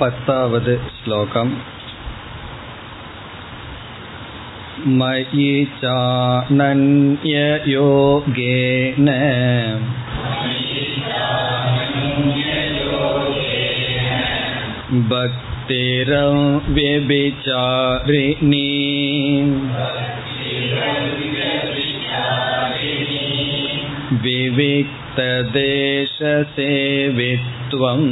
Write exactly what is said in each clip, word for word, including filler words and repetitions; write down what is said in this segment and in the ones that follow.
பத்தாவது ஸ்லோகம். மயி சானன்ய யோகேன பக்திரம் விபிசாரிணி விவிக்த தேச சேவித்வம்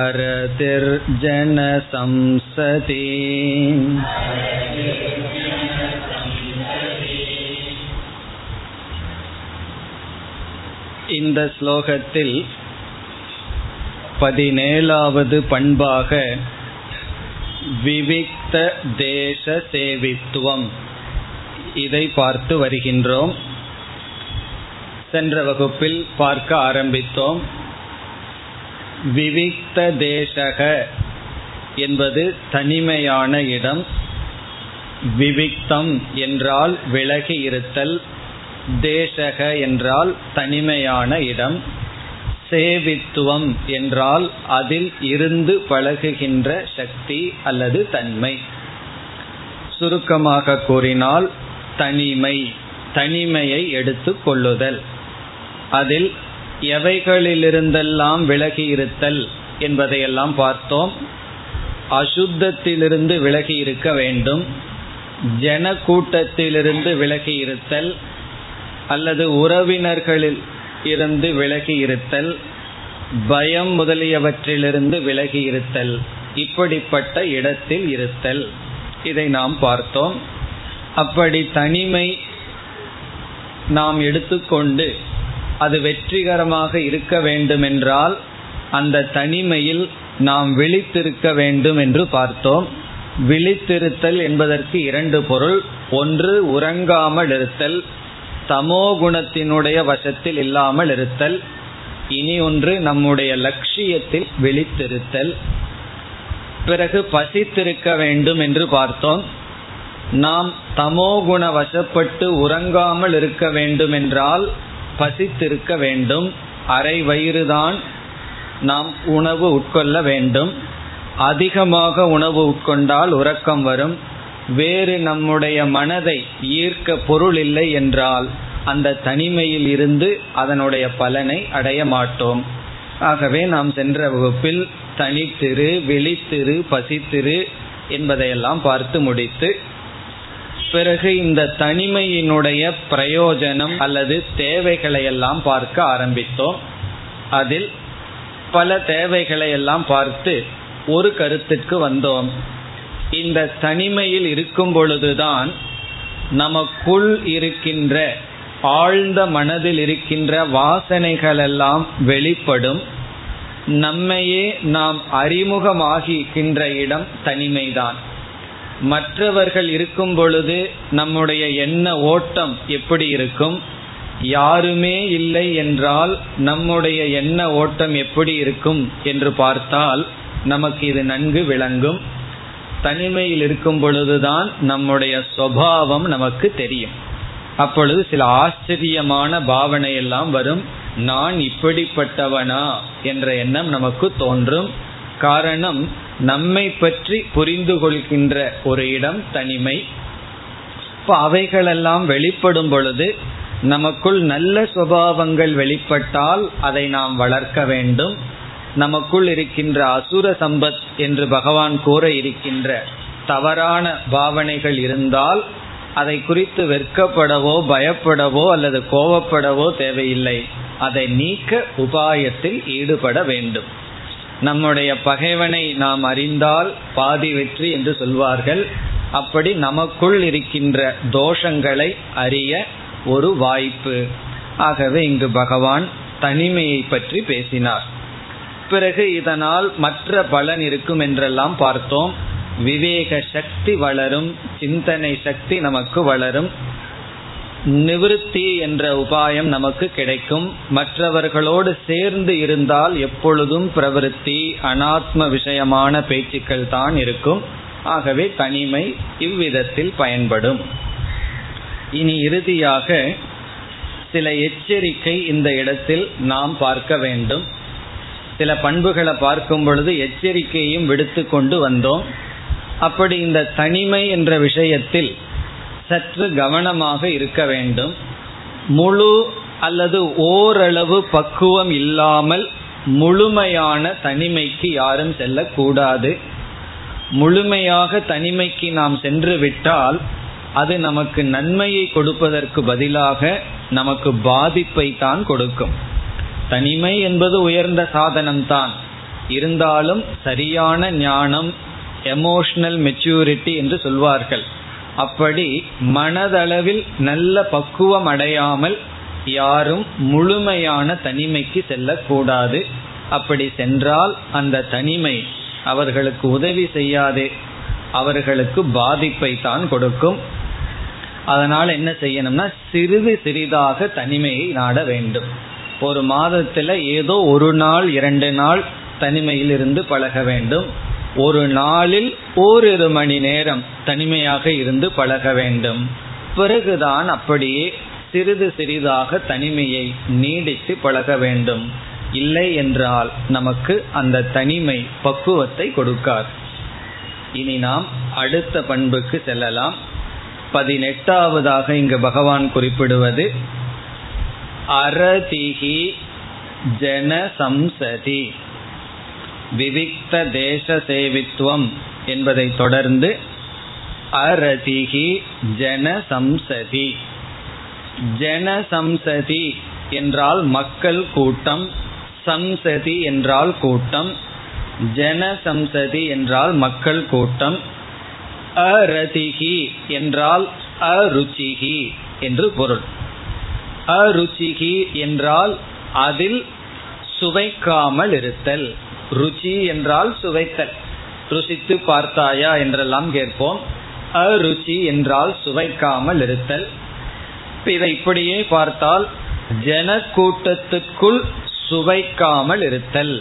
அரதிர் ஜன சம்சதி. இந்த ஸ்லோகத்தில் பதினேழாவது பண்பாக விவிக்த தேச சேவித்துவம் இதை பார்த்து வருகின்றோம். சென்ற வகுப்பில் பார்க்க ஆரம்பித்தோம். விவிக்த தேசக என்பது தனிமையான இடம். விவிக்தம் என்றால் விலகி இருத்தல், தேசக என்றால் தனிமையான இடம், சேவித்துவம் என்றால் அதில் இருந்து பழகுகின்ற சக்தி அல்லது தன்மை. சுருக்கமாக கூறினால் தனிமை, தனிமையை எடுத்து கொள்ளுதல், அதில் எவைகளிலிருந்தெல்லாம் விலகி இருத்தல் என்பதையெல்லாம் பார்த்தோம். அசுத்தத்திலிருந்து விலகி இருக்க வேண்டும், ஜன கூட்டத்திலிருந்து விலகி இருத்தல் அல்லது உறவினர்களில் இருந்து விலகி இருத்தல், பயம் முதலியவற்றிலிருந்து விலகி இருத்தல், இப்படிப்பட்ட இடத்தில் இருத்தல், இதை நாம் பார்த்தோம். அப்படி தனிமை நாம் எடுத்துக்கொண்டு அது வெற்றிகரமாக இருக்க வேண்டுமென்றால் அந்த தனிமையில் நாம் விழித்திருக்க வேண்டும் என்று பார்த்தோம். விழித்திருத்தல் என்பதற்கு இரண்டு பொருள். ஒன்று உறங்காமல் இருத்தல், தமோ குணத்தினுடைய வசத்தில் இல்லாமல் இருத்தல். இனி ஒன்று நம்முடைய லட்சியத்தில் விழித்திருத்தல். பிறகு பசித்திருக்க வேண்டும் என்று பார்த்தோம். நாம் தமோகுண வசப்பட்டு உறங்காமல் இருக்க வேண்டுமென்றால் பசித்திருக்க வேண்டும், அரை வயிறுதான் நாம் உணவு உட்கொள்ள வேண்டும். அதிகமாக உணவு உட்கொண்டால் உறக்கம் வரும். வேறு நம்முடைய மனதை ஈர்க்க பொருள் இல்லை என்றால் அந்த தனிமையில் இருந்து அதனுடைய பலனை அடைய மாட்டோம். ஆகவே நாம் சென்ற வகுப்பில் தனித்திரு, விழித்திரு, பசித்திரு என்பதையெல்லாம் பார்த்து முடித்து, பிறகு இந்த தனிமையினுடைய பிரயோஜனம் அல்லது தேவைகளையெல்லாம் பார்க்க ஆரம்பித்தோம். அதில் பல தேவைகளையெல்லாம் பார்த்து ஒரு கருத்துக்கு வந்தோம். இந்த தனிமையில் இருக்கும் பொழுதுதான் நமக்குள் இருக்கின்ற ஆழ்ந்த மனதில் இருக்கின்ற வாசனைகளெல்லாம் வெளிப்படும். நம்மையே நாம் அறிமுகமாகிக்கின்ற இடம் தனிமைதான். மற்றவர்கள் இருக்கும் பொழுது நம்முடைய எண்ண ஓட்டம் எப்படி இருக்கும்? யாருமே இல்லை என்றால் நம்முடைய எண்ண ஓட்டம் எப்படி இருக்கும் என்று பார்த்தால் நமக்கு இது நன்கு விளங்கும். தனிமையில் இருக்கும் பொழுதுதான் நம்முடைய சுபாவம் நமக்கு தெரியும். அப்பொழுது சில ஆச்சரியமான பாவனையெல்லாம் வரும். நான் இப்படிப்பட்டவனா என்ற எண்ணம் நமக்கு தோன்றும். காரணம், நம்மை பற்றி புரிந்து கொள்கின்ற ஒரு இடம் தனிமை. இப்போ அவைகளெல்லாம் வெளிப்படும் பொழுது நமக்குள் நல்ல சுபாவங்கள் வெளிப்பட்டால் அதை நாம் வளர்க்க வேண்டும். நமக்குள் இருக்கின்ற அசுர சம்பத் என்று பகவான் கூற இருக்கின்ற தவறான பாவனைகள் இருந்தால் அதை குறித்து வெட்கப்படவோ பயப்படவோ அல்லது கோபப்படவோ தேவையில்லை. அதை நீக்க உபாயத்தில் ஈடுபட வேண்டும். நம்முடைய பகைவனை நாம் அறிந்தால் பாதி வெற்றி என்று சொல்வார்கள். அப்படி நமக்குள் இருக்கின்ற தோஷங்களை அறிய ஒரு வாய்ப்பு. ஆகவே இங்கு பகவான் தனிமையை பற்றி பேசினார். பிறகு இதனால் மற்ற பலன் இருக்கும் என்றெல்லாம் பார்த்தோம். விவேக சக்தி வளரும், சிந்தனை சக்தி நமக்கு வளரும், நிவிருத்தி என்ற உபாயம் நமக்கு கிடைக்கும். மற்றவர்களோடு சேர்ந்து இருந்தால் எப்பொழுதும் பிரவிற்த்தி அனாத்ம விஷயமான பேச்சுக்கள் தான் இருக்கும். ஆகவே தனிமை இவ்விதத்தில் பயன்படும். இனி இறுதியாக சில எச்சரிக்கை இந்த இடத்தில் நாம் பார்க்க வேண்டும். சில பண்புகளை பார்க்கும் பொழுது எச்சரிக்கையும் விடுத்து கொண்டு வந்தோம். அப்படி இந்த தனிமை என்ற விஷயத்தில் சற்று கவனமாக இருக்க வேண்டும். முழு அல்லது ஓரளவு பக்குவம் இல்லாமல் முழுமையான தனிமைக்கு யாரும் செல்லக்கூடாது. முழுமையாக தனிமைக்கு நாம் சென்று விட்டால் அது நமக்கு நன்மையை கொடுப்பதற்கு பதிலாக நமக்கு பாதிப்பை தான் கொடுக்கும். தனிமை என்பது உயர்ந்த சாதனம்தான், இருந்தாலும் சரியான ஞானம், எமோஷனல் மெச்சூரிட்டி என்று சொல்வார்கள், அப்படி மனதளவில் நல்ல பக்குவம் அடையாமல் யாரும் முழுமையான தனிமைக்கு செல்லக்கூடாது. அப்படி சென்றால் அந்த தனிமை அவர்களுக்கு உதவி செய்யாது, அவர்களுக்கு பாதிப்பை தான் கொடுக்கும். அதனால் என்ன செய்யணும்னா, சிறிது சிறிதாக தனிமையை நாட வேண்டும். ஒரு மாதத்தில் ஏதோ ஒரு நாள் இரண்டு நாள் தனிமையிலிருந்து பழக வேண்டும். ஒரு நாளில் ஓரிரு மணி நேரம் தனிமையாக இருந்து பழக வேண்டும். பிறகுதான் அப்படியே சிறிது சிறிதாக தனிமையை நீடித்து பழக வேண்டும். இல்லை என்றால் நமக்கு அந்த தனிமை பக்குவத்தை கொடுக்காது. இனி நாம் அடுத்த பண்புக்கு செல்லலாம். பதினெட்டாவதாக இங்கு பகவான் குறிப்பிடுவது அரதிஹி ஜனசம்சதி விவிக்த தேச சேவித்துவம் என்பதை தொடர்ந்து அரதிஹி ஜனசம்சதி. ஜனசம்சதி என்றால் மக்கள் கூட்டம், சம்சதி என்றால் கூட்டம், ஜனசம்சதி என்றால் மக்கள் கூட்டம். அரதிஹி என்றால் அருச்சிஹி என்று பொருள். அருச்சிஹி என்றால் அதில் சுவைக்காமல் இருத்தல். ருச்சி என்றால் சுவைத்தல். ருசித்து பார்த்தாயா என்றெல்லாம் கேட்போம். அருச்சி என்றால் சுவைக்காமல் இருத்தல். இதை இப்படியே பார்த்தால் ஜனக்கூட்டத்துக்குள் சுவைக்காமல் இருத்தல்.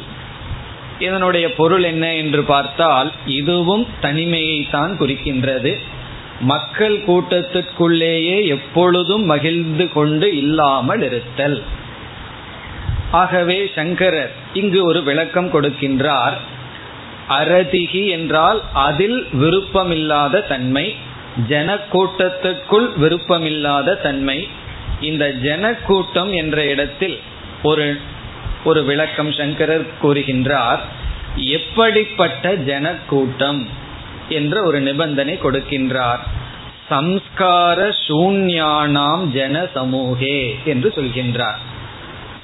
இதனுடைய பொருள் என்ன என்று பார்த்தால் இதுவும் தனிமையை தான் குறிக்கின்றது. மக்கள் கூட்டத்திற்குள்ளேயே எப்பொழுதும் மகிழ்ந்து கொண்டு இல்லாமல் இருத்தல். ஆகவே சங்கரர் இங்கு ஒரு விளக்கம் கொடுக்கின்றார். அரதிகி என்றால் அதில் விருப்பமில்லாத தன்மை, ஜனக்கூட்டத்துக்குள் விருப்பமில்லாத தன்மை. இந்த ஜனக்கூட்டம் என்ற இடத்தில் ஒரு ஒரு விளக்கம் சங்கரர் கூறுகின்றார். எப்படிப்பட்ட ஜனக்கூட்டம் என்ற ஒரு நிபந்தனை கொடுக்கின்றார். சம்ஸ்கார சூன்யானாம் ஜன சமூகே என்று சொல்கின்றார்.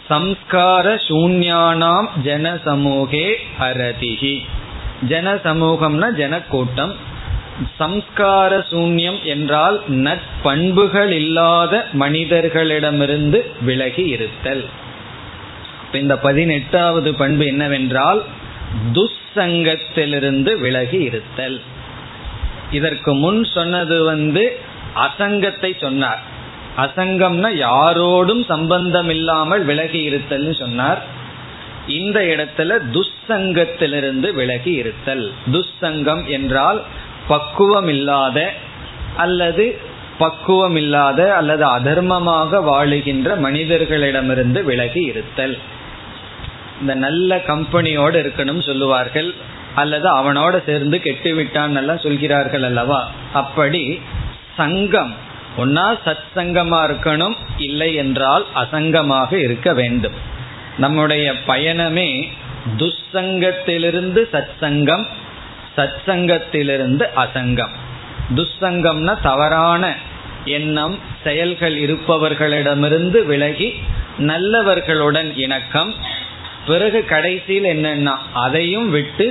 சம்ஸ்கார சூன்யானாம் ஜன சமூகே அரதிஹி. ஜன சமூகம்னா ஜனக்கூட்டம். சம்ஸ்கார சூன்யம் என்றால் நற்பண்புகள் இல்லாத மனிதர்களிடமிருந்து விலகி இருத்தல். இந்த பதினெட்டாவது பண்பு என்னவென்றால் துசங்கத்திலிருந்து விலகி இருத்தல். இதற்கு முன் சொன்னது வந்து அசங்கத்தை சொன்னார். அசங்கம்னா யாரோடும் சம்பந்தம் இல்லாமல் விலகி இருத்தல் சொன்னார். இந்த இடத்துல துசங்கத்திலிருந்து விலகி இருத்தல். துசங்கம் என்றால் பக்குவம் இல்லாத அல்லது பக்குவம் இல்லாத அல்லது அதர்மமாக வாழுகின்ற மனிதர்களிடமிருந்து விலகி இருத்தல். இந்த நல்ல கம்பெனியோடு இருக்கணும் சொல்லுவார்கள், அல்லது அவனோட சேர்ந்து கெட்டுவிட்டான் எல்லாம் சொல்கிறார்கள் அல்லவா. அப்படி சங்கம் ஒன்னா சத் சங்கமா இருக்கணும், இல்லை என்றால் அசங்கமாக இருக்க வேண்டும். நம்முடைய பயணமே துசங்கத்திலிருந்து சத்சங்கம், சத்சங்கத்திலிருந்து அசங்கம். துசங்கம்னா தவறான எண்ணம் செயல்கள் இருப்பவர்களிடமிருந்து விலகி நல்லவர்களுடன் இணக்கம். பிறகு கடைசியில் என்னன்னா அதையும் விட்டு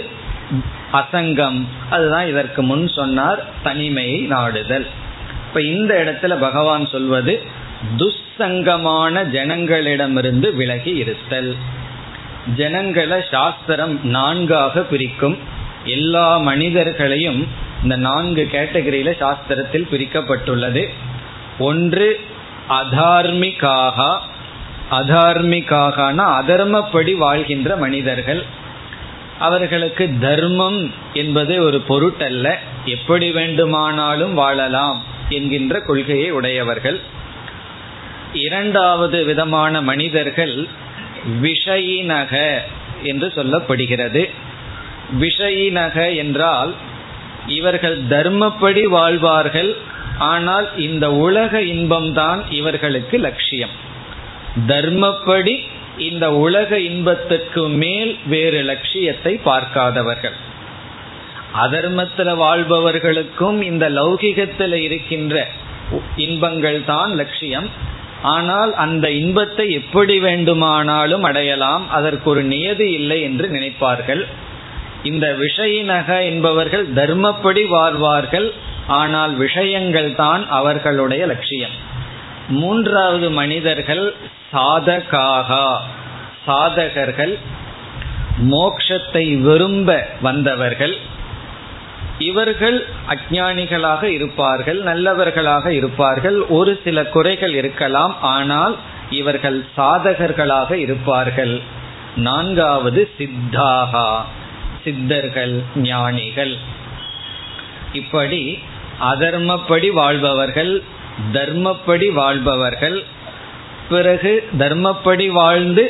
அசங்கம். அதுதான் இதற்கு முன் சொன்னார் தனிமையை நாடுதல். இப்ப இந்த இடத்துல பகவான் சொல்வது துசங்கமான ஜனங்களிடமிருந்து விலகி இருத்தல். ஜனங்களை சாஸ்திரம் நான்காக பிரிக்கும். எல்லா மனிதர்களையும் இந்த நான்கு கேட்டகரியில சாஸ்திரத்தில் பிரிக்கப்பட்டுள்ளது. ஒன்று அதார்மிகாக. அதார்மிகாகனா அதர்மப்படி வாழ்கின்ற மனிதர்கள். அவர்களுக்கு தர்மம் என்பது ஒரு பொருட்டல்ல, எப்படி வேண்டுமானாலும் வாழலாம் என்கின்ற கொள்கையை உடையவர்கள். இரண்டாவது விதமான மனிதர்கள் விஷயினக என்று சொல்லப்படுகிறது. விஷயினக என்றால் இவர்கள் தர்மப்படி வாழ்வார்கள், ஆனால் இந்த உலக இன்பம்தான் இவர்களுக்கு லட்சியம். தர்மப்படி இந்த உலக இன்பத்துக்கு மேல் வேறு லட்சியத்தை பார்க்காதவர்கள். அதர்மத்தில் வாழ்பவர்களுக்கும் இந்த லௌகிகத்தில் இருக்கின்ற இன்பங்கள் தான் லட்சியம். ஆனால் அந்த இன்பத்தை எப்படி வேண்டுமானாலும் அடையலாம், அதற்கு ஒரு நியதி இல்லை என்று நினைப்பார்கள். இந்த விஷயினக என்பவர்கள் தர்மப்படி வாழ்வார்கள், ஆனால் விஷயங்கள் தான் அவர்களுடைய லட்சியம். மூன்றாவது மனிதர்கள் சாதகாகா, சாதகர்கள், மோட்சத்தை விரும்ப வந்தவர்கள். இவர்கள் அஞ்ஞானிகளாக இருப்பார்கள், நல்லவர்களாக இருப்பார்கள், ஒரு சில குறைகள் இருக்கலாம், ஆனால் இவர்கள் சாதகர்களாக இருப்பார்கள். நான்காவது சித்தாகா, சித்தர்கள், ஞானிகள். இப்படி அதர்மப்படி வாழ்பவர்கள், தர்மப்படி வாழ்பவர்கள், பிறகு தர்மப்படி வாழ்ந்து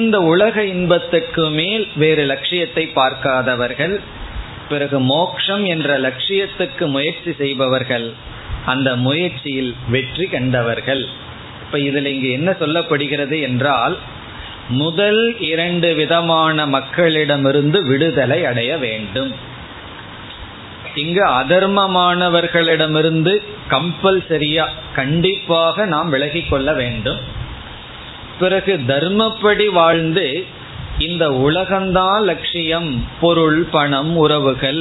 இந்த உலக இன்பத்துக்கு மேல் வேறு லட்சியத்தை பார்க்காதவர்கள், பிறகு மோட்சம் என்ற லட்சியத்துக்கு முயற்சி செய்பவர்கள், அந்த முயற்சியில் வெற்றி கண்டவர்கள். இப்ப இதில் இங்கு என்ன சொல்லப்படுகிறது என்றால், முதல் இரண்டு விதமான மக்களிடமிருந்து விடுதலை அடைய வேண்டும். இங்கு அதர்மமானவர்களிடமிருந்து கம்பல்சரியா, கண்டிப்பாக நாம் விலகி கொள்ள வேண்டும். பிறகு தர்மப்படி வாழ்ந்து இந்த உலகம்தான் லட்சியம், பொருள், பணம், உறவுகள்,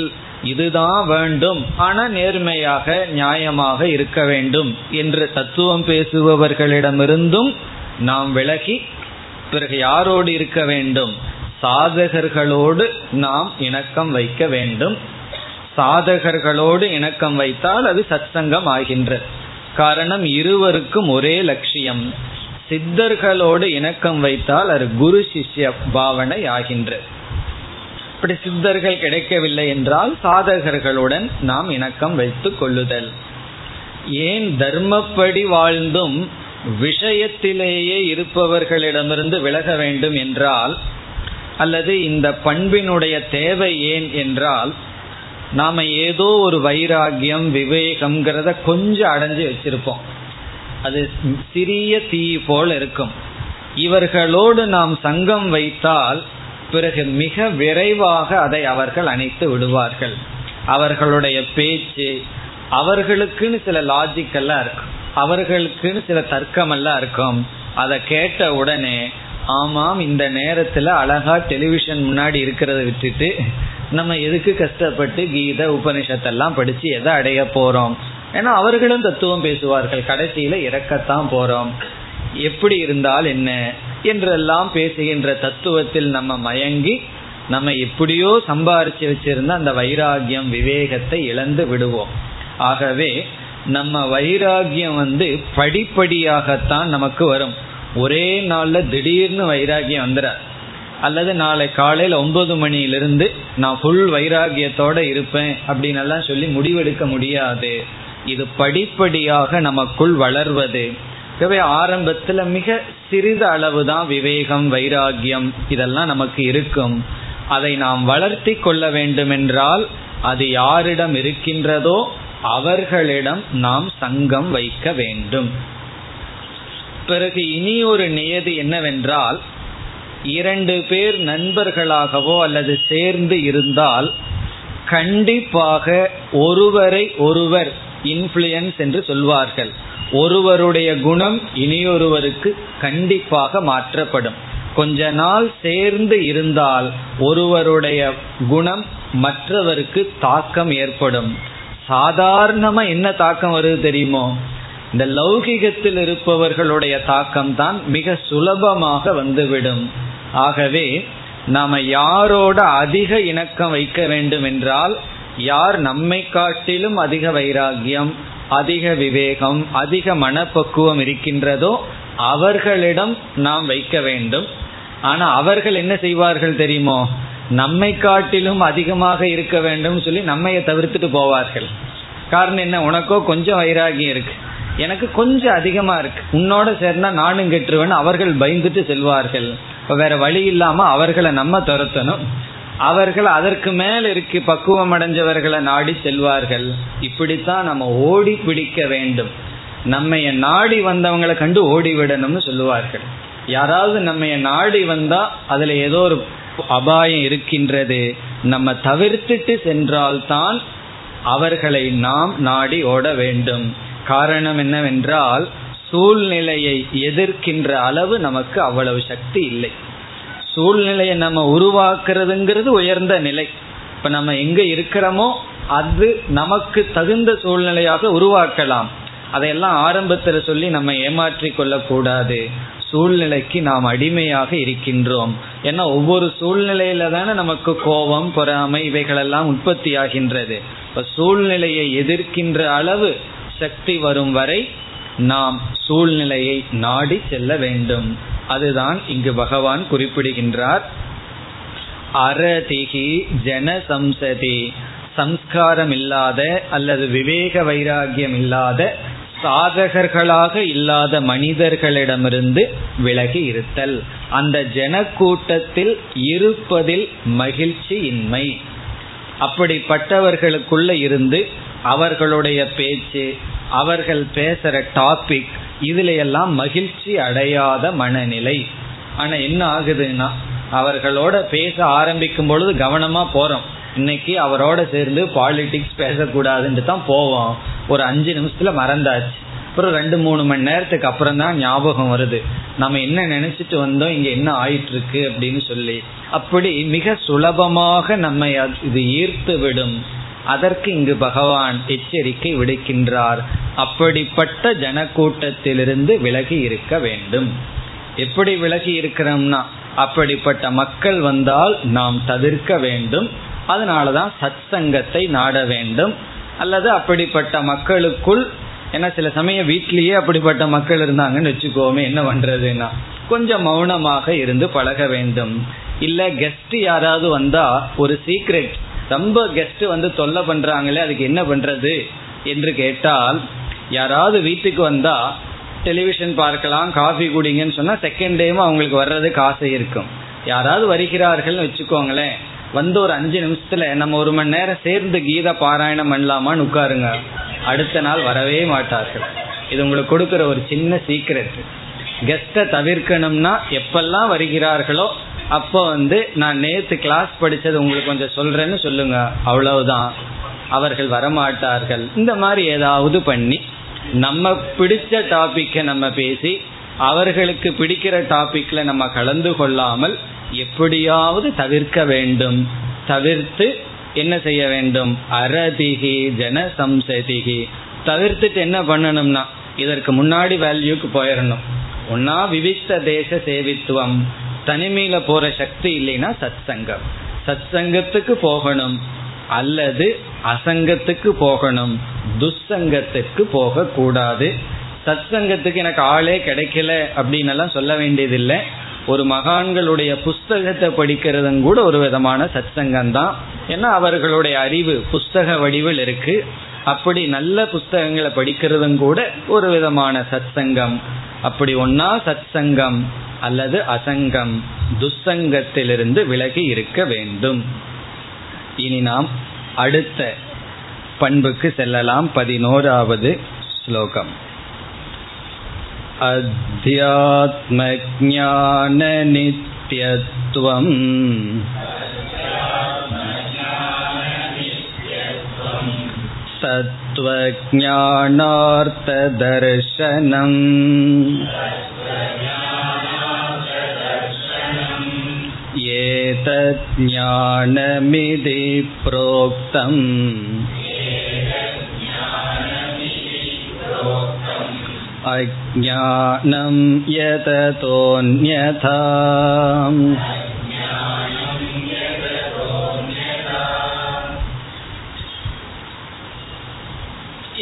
இதுதான் வேண்டும், ஆனால் நேர்மையாக நியாயமாக இருக்க வேண்டும் என்று தத்துவம் பேசுபவர்களிடமிருந்தும் நாம் விலகி, பிறகு யாரோடு இருக்க வேண்டும்? சாதகர்களோடு நாம் இணக்கம் வைக்க வேண்டும். சாதகர்களோடு இணக்கம் வைத்தால் அது சத்சங்கம் ஆகின்றது. காரணம், இருவருக்கும் ஒரே லட்சியம். சித்தர்களோடு இணக்கம் வைத்தால் அது குரு சிஷ்ய பாவனை ஆகின்றது. இப்படி சித்தர்கள் கிடைக்கவில்லை என்றால் சாதகர்களுடன் நாம் இணக்கம் வைத்து கொள்ளுதல். ஏன் தர்மப்படி வாழ்ந்தும் விஷயத்திலேயே இருப்பவர்களிடமிருந்து விலக வேண்டும் என்றால், அல்லது இந்த பண்பினுடைய தேவை ஏன் என்றால், நாம் ஏதோ ஒரு வைராகியம், விவேகம்ங்கிறத கொஞ்சம் அடைஞ்சு வச்சிருப்போம். அது சிறிய தீ போல் இருக்கும். இவர்களோடு நாம் சங்கம் வைத்தால் பிறகு மிக விரைவாக அதை அவர்கள் அணைத்து விடுவார்கள். அவர்களுடைய பேச்சு, அவர்களுக்குன்னு சில லாஜிக்கெல்லாம் இருக்கும், அவர்களுக்குன்னு சில தர்க்கமெல்லாம் இருக்கும். அதை கேட்ட உடனே, ஆமாம், இந்த நேரத்தில் அழகா டெலிவிஷன் முன்னாடி இருக்கிறத விட்டுட்டு நம்ம எதுக்கு கஷ்டப்பட்டு கீதை உபனிஷத்தெல்லாம் படித்து எதை அடைய போகிறோம்? ஏன்னா அவர்களும் தத்துவம் பேசுவார்கள், கடைசியில் இறக்கத்தான் போகிறோம், எப்படி இருந்தால் என்ன என்றெல்லாம் பேசுகின்ற தத்துவத்தில் நம்ம மயங்கி நம்ம எப்படியோ சம்பாரித்து வச்சிருந்த அந்த வைராகியம், விவேகத்தை இழந்து விடுவோம். ஆகவே நம்ம வைராகியம் வந்து படிப்படியாகத்தான் நமக்கு வரும். ஒரே நாளில் திடீர்னு வைராகியம் வந்துடாது. அல்லது நாளை காலையில் ஒன்பது மணியிலிருந்து நான் ஃபுல் வைராகியத்தோடு இருப்பேன் அப்படின்னெல்லாம் சொல்லி முடிவெடுக்க முடியாது. இது படிப்படியாக நமக்குள் வளர்வது. ஆரம்பத்தில் மிக சிறிது அளவு தான் விவேகம், வைராகியம் இதெல்லாம் நமக்கு இருக்கும். அதை நாம் வளர்த்தி கொள்ள வேண்டுமென்றால் அது யாரிடம் இருக்கின்றதோ அவர்களிடம் நாம் சங்கம் வைக்க வேண்டும். பிறகு இனி ஒரு நியதி என்னவென்றால், இரண்டு பேர் நண்பர்களாகவோ அல்லது சேர்ந்து இருந்தால் கண்டிப்பாக ஒருவரை ஒருவர் இன்ஃப்ளூயன்ஸ் என்று சொல்வார்கள். ஒருவருடைய குணம் இனியொருவருக்கு கண்டிப்பாக மாற்றப்படும். கொஞ்ச நாள் சேர்ந்து இருந்தால் ஒருவருடைய குணம் மற்றவருக்கு தாக்கம் ஏற்படும். சாதாரணமா என்ன தாக்கம் வருது தெரியுமோ? இந்த லௌகிகத்தில் இருப்பவர்களுடைய தாக்கம் தான் மிக சுலபமாக வந்துவிடும். ஆகவே நாம் யாரோட அதிக இணக்கம் வைக்க வேண்டும் என்றால், யார் நம்மை காட்டிலும் அதிக வைராகியம், அதிக விவேகம், அதிக மனப்பக்குவம் இருக்கின்றதோ அவர்களிடம் நாம் வைக்க வேண்டும். ஆனால் அவர்கள் என்ன செய்வார்கள் தெரியுமோ? நம்மை காட்டிலும் அதிகமாக இருக்க வேண்டும் சொல்லி நம்மையை தவிர்த்துட்டு போவார்கள். காரணம் என்ன? உனக்கோ கொஞ்சம் வைராகியம் இருக்கு, எனக்கு கொஞ்சம் அதிகமா இருக்கு, உன்னோட சேர்னா நானும் கெட்டுருவேன்னு அவர்கள் பயந்துட்டு செல்வார்கள். வேற வழி இல்லாம அவர்களை நம்ம துரத்தணும். அவர்கள் அதற்கு மேல் இருக்கு பக்குவம் அடைஞ்சவர்களை நாடி செல்வார்கள். இப்படித்தான் நம்ம ஓடி பிடிக்க வேண்டும். நம்ம நாடி வந்தவங்களை கண்டு ஓடிவிடணும்னு சொல்லுவார்கள். யாராவது நம்ம நாடி வந்தா அதுல ஏதோ ஒரு அபாயம் இருக்கின்றது, நம்ம தவிர்த்துட்டு சென்றால்தான் அவர்களை நாம் நாடி ஓட வேண்டும். காரணம் என்னவென்றால் சூழ்நிலையை எதிர்க்கின்ற அளவு நமக்கு அவ்வளவு சக்தி இல்லை. சூழ்நிலையை நம்ம உருவாக்குறதுங்கிறது உயர்ந்த நிலை. இப்ப நம்ம எங்க இருக்கிறோமோ அது நமக்கு தகுந்த சூழ்நிலையாக உருவாக்கலாம். அதையெல்லாம் ஆரம்பத்துல சொல்லி நம்ம ஏமாற்றி கொள்ள கூடாது. சூழ்நிலைக்கு நாம் அடிமையாக இருக்கின்றோம். ஏன்னா ஒவ்வொரு சூழ்நிலையில தானே நமக்கு கோபம், பொறாமை இவைகளெல்லாம் உற்பத்தி ஆகின்றது. இப்ப சூழ்நிலையை எதிர்க்கின்ற அளவு சக்தி வரும் வரை நாம் சூழ்நிலையை நாடி செல்ல வேண்டும். அதுதான் இங்கு பகவான் குறிப்பிடுகின்றார். அரதிகி ஜனசம்சதி, சம்ஸ்காரம் இல்லாத அல்லது விவேக வைராகியம் இல்லாத சாதகர்களாக இல்லாத மனிதர்களிடமிருந்து விலகி இருத்தல், அந்த ஜனக்கூட்டத்தில் இருப்பதில் மகிழ்ச்சி இன்மை, அப்படிப்பட்டவர்களுக்குள்ள இருந்து அவர்களுடைய பேச்சு, அவர்கள் பேசுற டாபிக் இதுலையெல்லாம் மகிழ்ச்சி அடையாத மனநிலை. ஆனா என்ன ஆகுதுன்னா அவர்களோட பேச ஆரம்பிக்கும் பொழுது கவனமா போறோம். இன்னைக்கு அவரோட சேர்ந்து பாலிடிக்ஸ் பேசக்கூடாதுன்னு தான் போவோம். ஒரு அஞ்சு நிமிஷத்துல மறந்தாச்சு. அப்புறம் ரெண்டு மூணு மணி நேரத்துக்கு அப்புறம் தான் ஞாபகம் வருது நம்ம என்ன நினைச்சிட்டு வந்தோம், இங்க என்ன ஆயிட்டு இருக்கு அப்படின்னு சொல்லி. அப்படி மிக சுலபமாக நம்ம இது ஈர்த்து விடும். அதற்கு இங்கு பகவான் எச்சரிக்கை விடுக்கின்றார். அப்படிப்பட்ட ஜனக்கூட்டத்திலிருந்து விலகி இருக்க வேண்டும். எப்படி விலகி இருக்கிறோம்னா அப்படிப்பட்ட மக்கள் வந்தால் நாம் தவிர்க்க வேண்டும். அதனாலதான் சத் சங்கத்தை நாட வேண்டும். அல்லது அப்படிப்பட்ட மக்களுக்குள், ஏன்னா சில சமயம் வீட்லயே அப்படிப்பட்ட மக்கள் இருந்தாங்கன்னு வச்சுக்கோமே, என்ன பண்றதுன்னா கொஞ்சம் மௌனமாக இருந்து பழக வேண்டும். இல்ல கெஸ்ட் யாராவது வந்தா ஒரு சீக்ரெட், ரொம்ப கெஸ்ட் வந்து தொல்லை பண்றாங்களே அதுக்கு என்ன பண்றது என்று கேட்டால், யாராவது வீட்டுக்கு வந்தா டெலிவிஷன் பார்க்கலாம், காஃபி குடிங்கன்னு சொன்னா செகண்ட் டைம் அவங்களுக்கு வர்றதுக்கு ஆசை இருக்கும். யாராவது வருகிறார்கள்னு வச்சுக்கோங்களேன், வந்து ஒரு அஞ்சு நிமிஷத்துல நம்ம ஒரு மணி நேரம் சேர்ந்து கீதா பாராயணம் பண்ணலாமான்னு உட்காருங்க, அடுத்த நாள் வரவே மாட்டார்கள். இது உங்களுக்கு கொடுக்குற ஒரு சின்ன சீக்ரெட். கெஸ்ட்டை தவிர்க்கணும்னா எப்பெல்லாம் வருகிறார்களோ அப்போ வந்து நான் நேற்று கிளாஸ் படித்தது உங்களுக்கு கொஞ்சம் சொல்கிறேன்னு சொல்லுங்க, அவ்வளவுதான், அவர்கள் வரமாட்டார்கள். இந்த மாதிரி ஏதாவது பண்ணி நம்ம பிடிச்ச டாப்பிக்கை நம்ம பேசி அவர்களுக்கு பிடிக்கிற டாப்பிக்கில் நம்ம கலந்து கொள்ளாமல் எப்படியாவது தவிர்க்க வேண்டும். தவிர்த்து என்ன செய்ய வேண்டும்? அரதிகி ஜனசம்சதிகி. தவிர்த்துட்டு என்ன பண்ணணும்னா இதற்கு முன்னாடி வேல்யூக்கு போயிடணும். ஒன்னா விவிஷ்ட தேச சேவித்துவம், தனிமையில போற சக்தி இல்லைன்னா சத் சங்கம், சத் சங்கத்துக்கு போகணும். அல்லது அசங்கத்துக்கு போகணும், துசங்கத்துக்கு போக கூடாது. சத் சங்கத்துக்கு எனக்கு ஆளே கிடைக்கல அப்படின்னு எல்லாம் சொல்ல வேண்டியதில்லை. ஒரு மகான்களுடைய புஸ்தகத்தை படிக்கிறதும் கூட ஒரு விதமான சத் சங்கம் தான். ஏன்னா அவர்களுடைய அறிவு புஸ்தக வடிவில் இருக்கு. அப்படி நல்ல புஸ்தகங்களை படிக்கிறதும் கூட ஒரு விதமான சத் சங்கம். அப்படி ஒன்னா சத் சங்கம் அல்லது அசங்கம், துசங்கத்திலிருந்து விலகி இருக்க வேண்டும். இனி நாம் அடுத்த பண்புக்கு செல்லலாம். பதினோராவது ஸ்லோகம். அத்யாத்ம ஞான நித்யத்வம் தத்வ ஞானார்த்த தர்சனம் ஏதத் ஞானமிதி ப்ரோக்தம் அஜ்ஞானம் யததோன்யதா.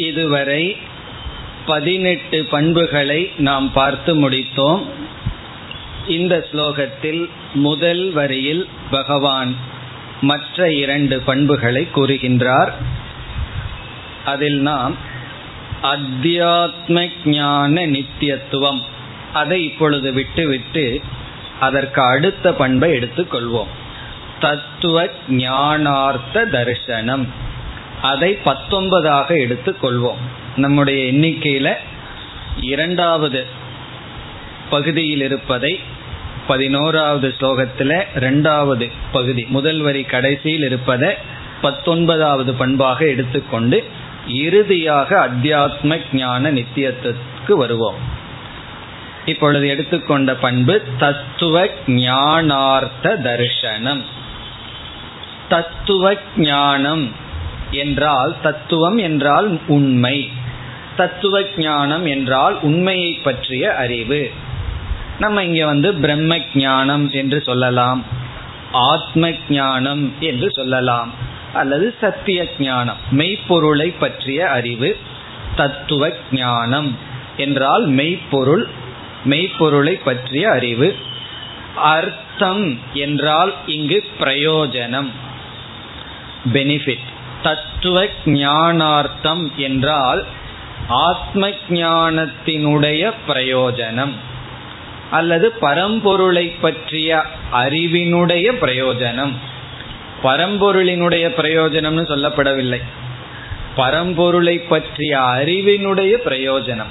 இதுவரை பதினெட்டு பண்புகளை நாம் பார்த்து முடித்தோம். இந்த ஸ்லோகத்தில் முதல் வரியில் பகவான் மற்ற இரண்டு பண்புகளை கூறுகின்றார். அதில் நாம் அத்தியாத்ம ஞான நித்தியத்துவம், அதை இப்பொழுது விட்டுவிட்டு அதற்கு அடுத்த பண்பை எடுத்துக்கொள்வோம். தத்துவ ஞானார்த்த தரிசனம், அதை பத்தொன்பதாக எடுத்துக்கொள்வோம். நம்முடைய எண்ணிக்கையில இரண்டாவது பகுதியில் இருப்பதை பதினோராவது ஸ்லோகத்தில் இரண்டாவது பகுதி முதல் வரி கடைசியில் இருப்பதை பத்தொன்பதாவது பண்பாக எடுத்துக்கொண்டு இறுதியாக அத்தியாத்ம ஞான நித்தியத்துக்கு வருவோம். இப்பொழுது எடுத்துக்கொண்ட பண்பு தத்துவ ஞானார்த்த தரிசனம். தத்துவ ஞானம் என்றால், தத்துவம் என்றால் உண்மை, தத்துவ ஞானம் என்றால் உண்மையை பற்றிய அறிவு. நம்ம இங்கே வந்து பிரம்ம ஞானம் என்று சொல்லலாம், ஆத்ம ஞானம் என்று சொல்லலாம், அல்லது சத்திய ஞானம் மெய்ப்பொருளை பற்றிய அறிவு. தத்துவ ஞானம் என்றால் மெய்ப்பொருள், மெய்ப்பொருளை பற்றிய அறிவு. அர்த்தம் என்றால் இங்கு பிரயோஜனம், பெனிஃபிட். தத்துவ ஞானார்த்தம் என்றால் ஆத்ம ஞானத்தினுடைய பிரயோஜனம் அல்லது பரம்பொருளை பற்றிய அறிவினுடைய பிரயோஜனம். பரம்பொருளினுடைய பிரயோஜனம்னு சொல்லப்படவில்லை, பரம்பொருளை பற்றிய அறிவினுடைய பிரயோஜனம்,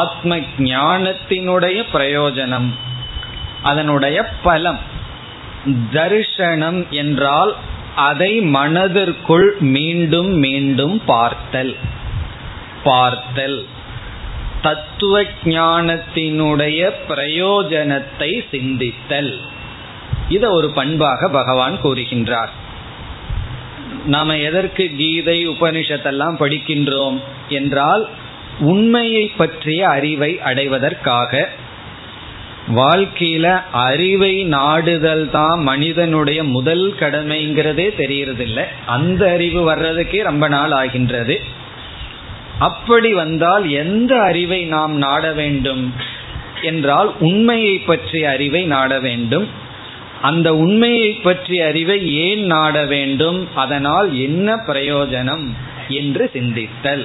ஆத்ம ஞானத்தினுடைய பிரயோஜனம், அதனுடைய பலம். தரிசனம் என்றால் அதை மனதிற்குள் மீண்டும் மீண்டும் பார்த்தல், பார்த்தல். தத்துவ ஞானத்தினுடைய பிரயோஜனத்தை சிந்தித்தல், இத ஒரு பண்பாக பகவான் கூறுகின்றார். நாம எதற்கு கீதை உபனிஷத்தெல்லாம் படிக்கின்றோம் என்றால் உண்மையை பற்றிய அறிவை அடைவதற்காக. வாழ்க்கையில அறிவை நாடுதல் தான் மனிதனுடைய முதல் கடமைங்கிறதே தெரியறதில்லை, அந்த அறிவு வர்றதுக்கே ரொம்ப நாள் ஆகின்றது. அப்படி வந்தால் எந்த அறிவை நாம் நாட வேண்டும் என்றால் உண்மையை பற்றிய அறிவை நாட வேண்டும். அந்த உண்மையை பற்றிய அறிவை ஏன் நாட வேண்டும், அதனால் என்ன பிரயோஜனம் என்று சிந்தித்தல்.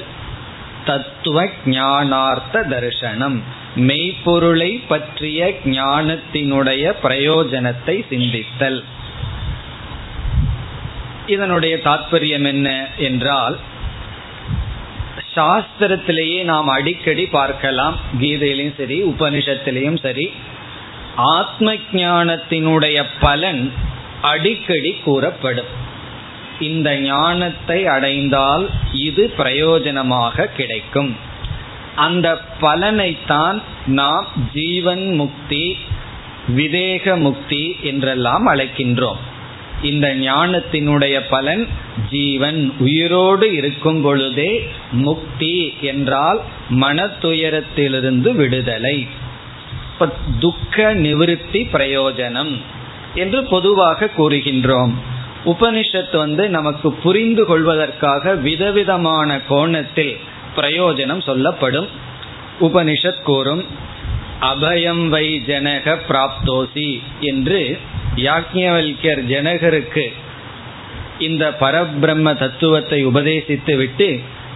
தத்துவ ஞானார்த்த தரிசனம், மெய்ப்பொருளை பற்றிய ஞானத்தினுடைய பிரயோஜனத்தை சிந்தித்தல். இதனுடைய தாற்பயம் என்ன என்றால், சாஸ்திரத்திலேயே நாம் அடிக்கடி பார்க்கலாம், கீதையிலையும் சரி உபனிஷத்திலையும் சரி, ஆத்ம ஞானத்தினுடைய பலன் அடிக்கடி கூறப்படும். இந்த ஞானத்தை அடைந்தால் இது பிரயோஜனமாக கிடைக்கும். அந்த பலனைத்தான் நாம் ஜீவன் முக்தி, விதேக முக்தி என்றெல்லாம் அழைக்கின்றோம். இந்த ஞானத்தினுடைய பலன் ஜீவன் உயிரோடு இருக்கும் பொழுதே முக்தி என்றால் மன துயரத்திலிருந்து விடுதலை, துக்க நிவிருத்தி பிரயோஜனம் என்று பொதுவாக கூறுகின்றோம். உபனிஷத் வந்து நமக்கு புரிந்து கொள்வதற்காக விதவிதமான கோணத்தில் பிரயோஜனம் சொல்லப்படும். உபனிஷத் கூறும் அபயம் வை ஜனக பிராப்தோசி என்று யாக்ஞவல்யர் ஜனகருக்கு இந்த பரபிரம்ம தத்துவத்தை உபதேசித்து விட்டு,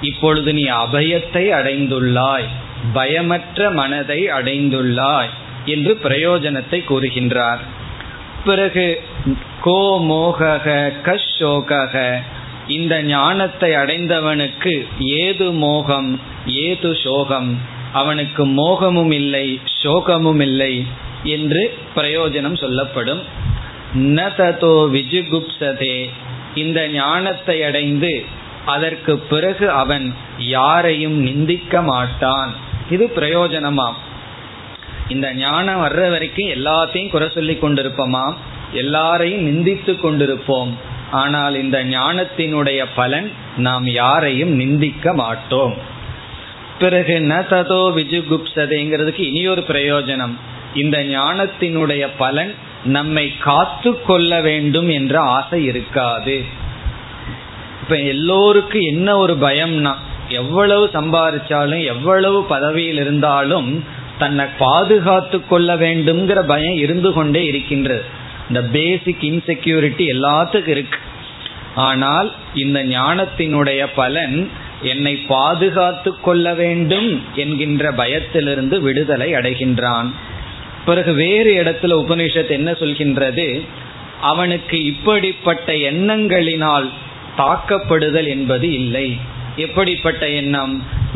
இப்பொழுது நீ அபயத்தை அடைந்துள்ளாய், பயமற்ற மனதை அடைந்துள்ளாய் என்று பிரயோஜனத்தை கூறுகின்றார். பிறகு கோ மோகக கஷோகக, இந்த ஞானத்தை அடைந்தவனுக்கு ஏது மோகம் ஏது சோகம், அவனுக்கு மோகமும் இல்லை சோகமும் இல்லை என்று பிரயோஜனம் சொல்லப்படும். ந ததோ விஜுகுப்சதே, இந்த ஞானத்தை அடைந்து அதற்கு பிறகு அவன் யாரையும் நிந்திக்க மாட்டான். இது பிரயோஜனமாம். இந்த ஞானம் வர்ற வரைக்கும் எல்லாத்தையும் குறை சொல்லி கொண்டிருப்போமாம், எல்லாரையும் நிந்தித்து கொண்டிருப்போம். ஆனால் இந்த ஞானத்தினுடைய பலன் நாம் யாரையும் நிந்திக்க மாட்டோம். பிறகு ந ததோ விஜுகுப்சதேங்கிறதுக்கு இனியொரு பிரயோஜனம், இந்த ஞானத்தினுடைய பலன் நம்மை காத்து கொள்ள வேண்டும் என்ற ஆசை இருக்காது. இப்ப எல்லோருக்கும் என்ன ஒரு பயம்னா, எவ்வளவு சம்பாதிச்சாலும் எவ்வளவு பதவியில் இருந்தாலும் தன்னை பாதுகாத்து கொள்ள வேண்டும்ங்கிற பயம் இருந்து கொண்டே இருக்கின்றது. இந்த பேசிக் இன்செக்யூரிட்டி எல்லாத்துக்கும் இருக்கு. ஆனால் இந்த ஞானத்தினுடைய பலன் என்னை பாதுகாத்து கொள்ள வேண்டும் என்கின்ற பயத்திலிருந்து விடுதலை அடைகின்றான். பிறகு வேறு இடத்துல உபனிஷத் என்ன சொல்கின்றது, அவனுக்கு இப்படிப்பட்ட எண்ணங்களினால் தாக்கப்படுதல் என்பது இல்லை. எப்படிப்பட்ட எண்ணம்,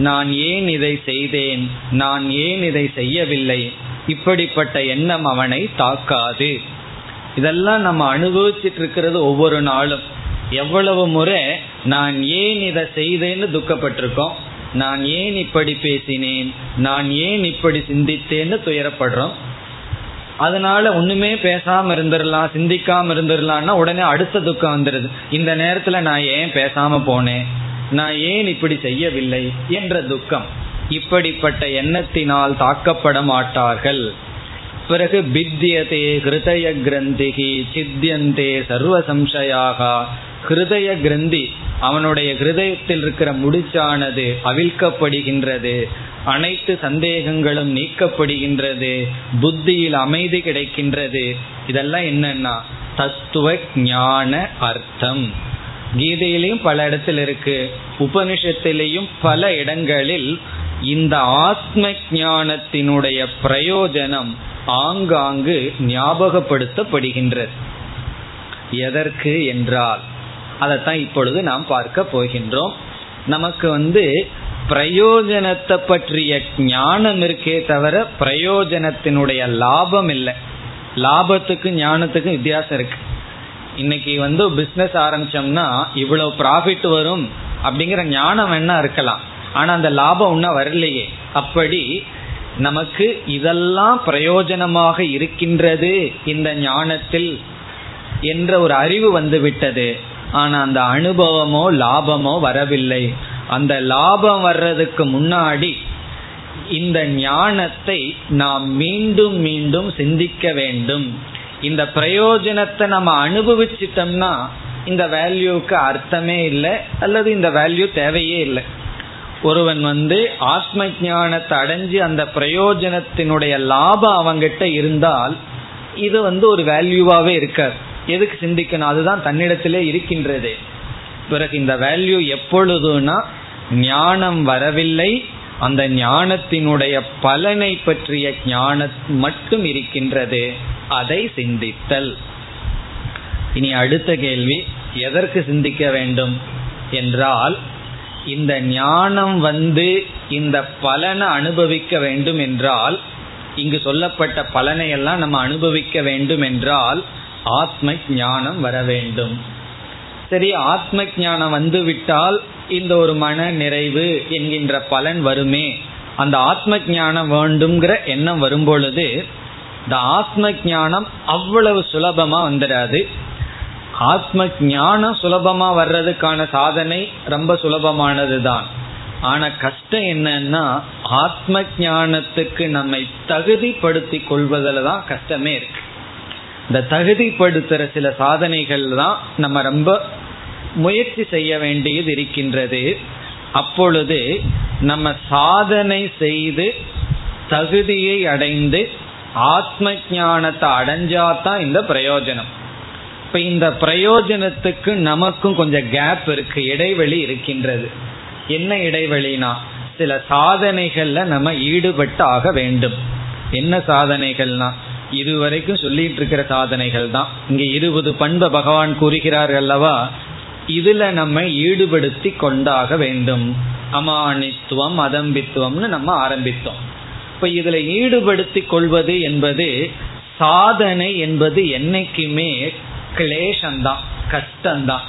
நான் ஏன் இதை செய்தேன், நான் ஏன் இதை செய்யவில்லை, இப்படிப்பட்ட எண்ணம் அவனை தாக்காது. இதெல்லாம் நம்ம அனுபவிச்சுட்டு இருக்கிறது. ஒவ்வொரு நாளும் எவ்வளவு முறை நான் ஏன் இதை செய்தேன்னு துக்கப்பட்டிருக்கோம், நான் ஏன் இப்படி பேசினேன், நான் ஏன் இப்படி சிந்தித்தேன்னு துயரப்படுறோம். அதனால ஒண்ணுமே பேசாம இருந்துடலாம், சிந்திக்காம இருந்துடலாம்னா உடனே அடுத்த துக்கம் வந்துடுது. இந்த நேரத்துல நான் ஏன் பேசாம போனேன், நான் ஏன் இப்படி செய்யவில்லை என்ற துக்கம். இப்படிப்பட்ட எண்ணத்தினால் தாக்கப்பட மாட்டார்கள். பிறகு பித்யதே ஹிருதய கிரந்திகி சித்யந்தே சர்வ சம்சயாக. ஹிருதய கிரந்தி, அவனுடைய ஹிருதயத்தில் இருக்கிற முடிச்சானது அவிழ்க்கப்படுகின்றது, அனைத்து சந்தேகங்களும் நீக்கப்படுகின்றது, புத்தியில் அமைதி கிடைக்கின்றது. இதெல்லாம் என்னன்னா தத்துவ ஞான அர்த்தம். கீதையிலையும் பல இடத்துல இருக்கு, உபனிஷத்திலேயும் பல இடங்களில் இந்த ஆத்ம ஞானத்தினுடைய பிரயோஜனம் ஆங்காங்கு ஞாபகப்படுத்தப்படுகின்றது. எதற்கு என்றால் அதைத்தான் இப்பொழுது நாம் பார்க்க போகின்றோம். நமக்கு வந்து பிரயோஜனத்தை பற்றிய ஞானம் இருக்கே தவிர பிரயோஜனத்தினுடைய லாபம் இல்லை. லாபத்துக்கு ஞானத்துக்கும் வித்தியாசம் இருக்கு. இன்னைக்கு வந்து பிஸ்னஸ் ஆரம்பிச்சோம்னா இவ்வளவு ப்ராஃபிட் வரும் அப்படிங்கிற ஞானம் வேணா இருக்கலாம், ஆனா அந்த லாபம் இன்னும் வரலையே. அப்படி நமக்கு இதெல்லாம் பிரயோஜனமாக இருக்கின்றது இந்த ஞானத்தில் என்ற ஒரு அறிவு வந்துவிட்டது. ஆனா அந்த அனுபவமோ லாபமோ வரவில்லை. அந்த லாபம் வர்றதுக்கு முன்னாடி இந்த ஞானத்தை நாம் மீண்டும் மீண்டும் சிந்திக்க வேண்டும். இந்த பிரயோஜனத்தை நம்ம அனுபவிச்சிட்டோம்னா இந்த வேல்யூக்கு அர்த்தமே இல்லை, அல்லது இந்த வேல்யூ தேவையே இல்லை. ஒருவன் வந்து ஆத்ம ஞானத்தை அடைஞ்சு அந்த பிரயோஜனத்தினுடைய லாபம் அவங்கிட்ட இருந்தால் இது வந்து ஒரு வேல்யூவாகவே இருக்காது. எதுக்கு சிந்திக்கணும், அதுதான் தன்னிடத்திலே இருக்கின்றது. பிறகு இந்த வேல்யூ எப்பொழுதுனா ஞானம் வரவில்லை, அந்த ஞானத்தினுடைய பலனை பற்றிய ஞானம் மட்டும் இருக்கின்றது, அதை சிந்தித்தல். இனி அடுத்த கேள்வி, எதற்கு சிந்திக்க வேண்டும் என்றால் இந்த ஞானம் வந்து இந்த பலனை அனுபவிக்க வேண்டும் என்றால், இங்கு சொல்லப்பட்ட பலனையெல்லாம் நம்ம அனுபவிக்க வேண்டும் என்றால் ஆத்ம ஞானம் வர வேண்டும். சரி, ஆத்ம ஞானம் வந்துவிட்டால் இந்த ஒரு மன நிறைவு என்கின்ற பலன் வருமே, அந்த ஆத்ம ஞானம் வேண்டும்ங்கிற எண்ணம் வரும் பொழுது இந்த ஆத்ம ஞானம் அவ்வளவு சுலபமா வந்துடாது. ஆத்ம ஞானம் சுலபமா வர்றதுக்கான சாதனை ரொம்ப சுலபமானது தான். ஆனா கஷ்டம் என்னன்னா ஆத்ம ஞானத்துக்கு நம்மை தகுதிப்படுத்தி கொள்வதில் தான் கஷ்டமே இருக்கு. இந்த தகுதிப்படுத்துற சில சாதனைகள் தான் நம்ம ரொம்ப முயற்சி செய்ய வேண்டியது இருக்கின்றது. அப்பொழுது நம்ம சாதனை செய்து தகுதியை அடைந்து ஆத்ம ஞானத்தை அடைஞ்சாதான் இந்த பிரயோஜனம். இப்ப இந்த பிரயோஜனத்துக்கு நமக்கும் கொஞ்சம் கேப் இருக்கு, இடைவெளி இருக்கின்றது. என்ன இடைவெளினா சில சாதனைகள்ல நம்ம ஈடுபட்டு ஆக வேண்டும். என்ன சாதனைகள்னா இதுவரைக்கும் சொல்லிட்டு இருக்கிற சாதனைகள் தான். இங்க இருபது பண்பை பகவான் கூறுகிறார்கள் அல்லவா, இதுல நம்ம ஈடுபடுத்தி கொண்டாக வேண்டும். அமானித்துவம் அதம்பித்துவம்னு நம்ம ஆரம்பித்தோம். இப்ப இதுல ஈடுபடுத்தி கொள்வது என்பது, சாதனை என்பது என்னைக்குமே கிளேஷந்தான், கஷ்டம்தான்.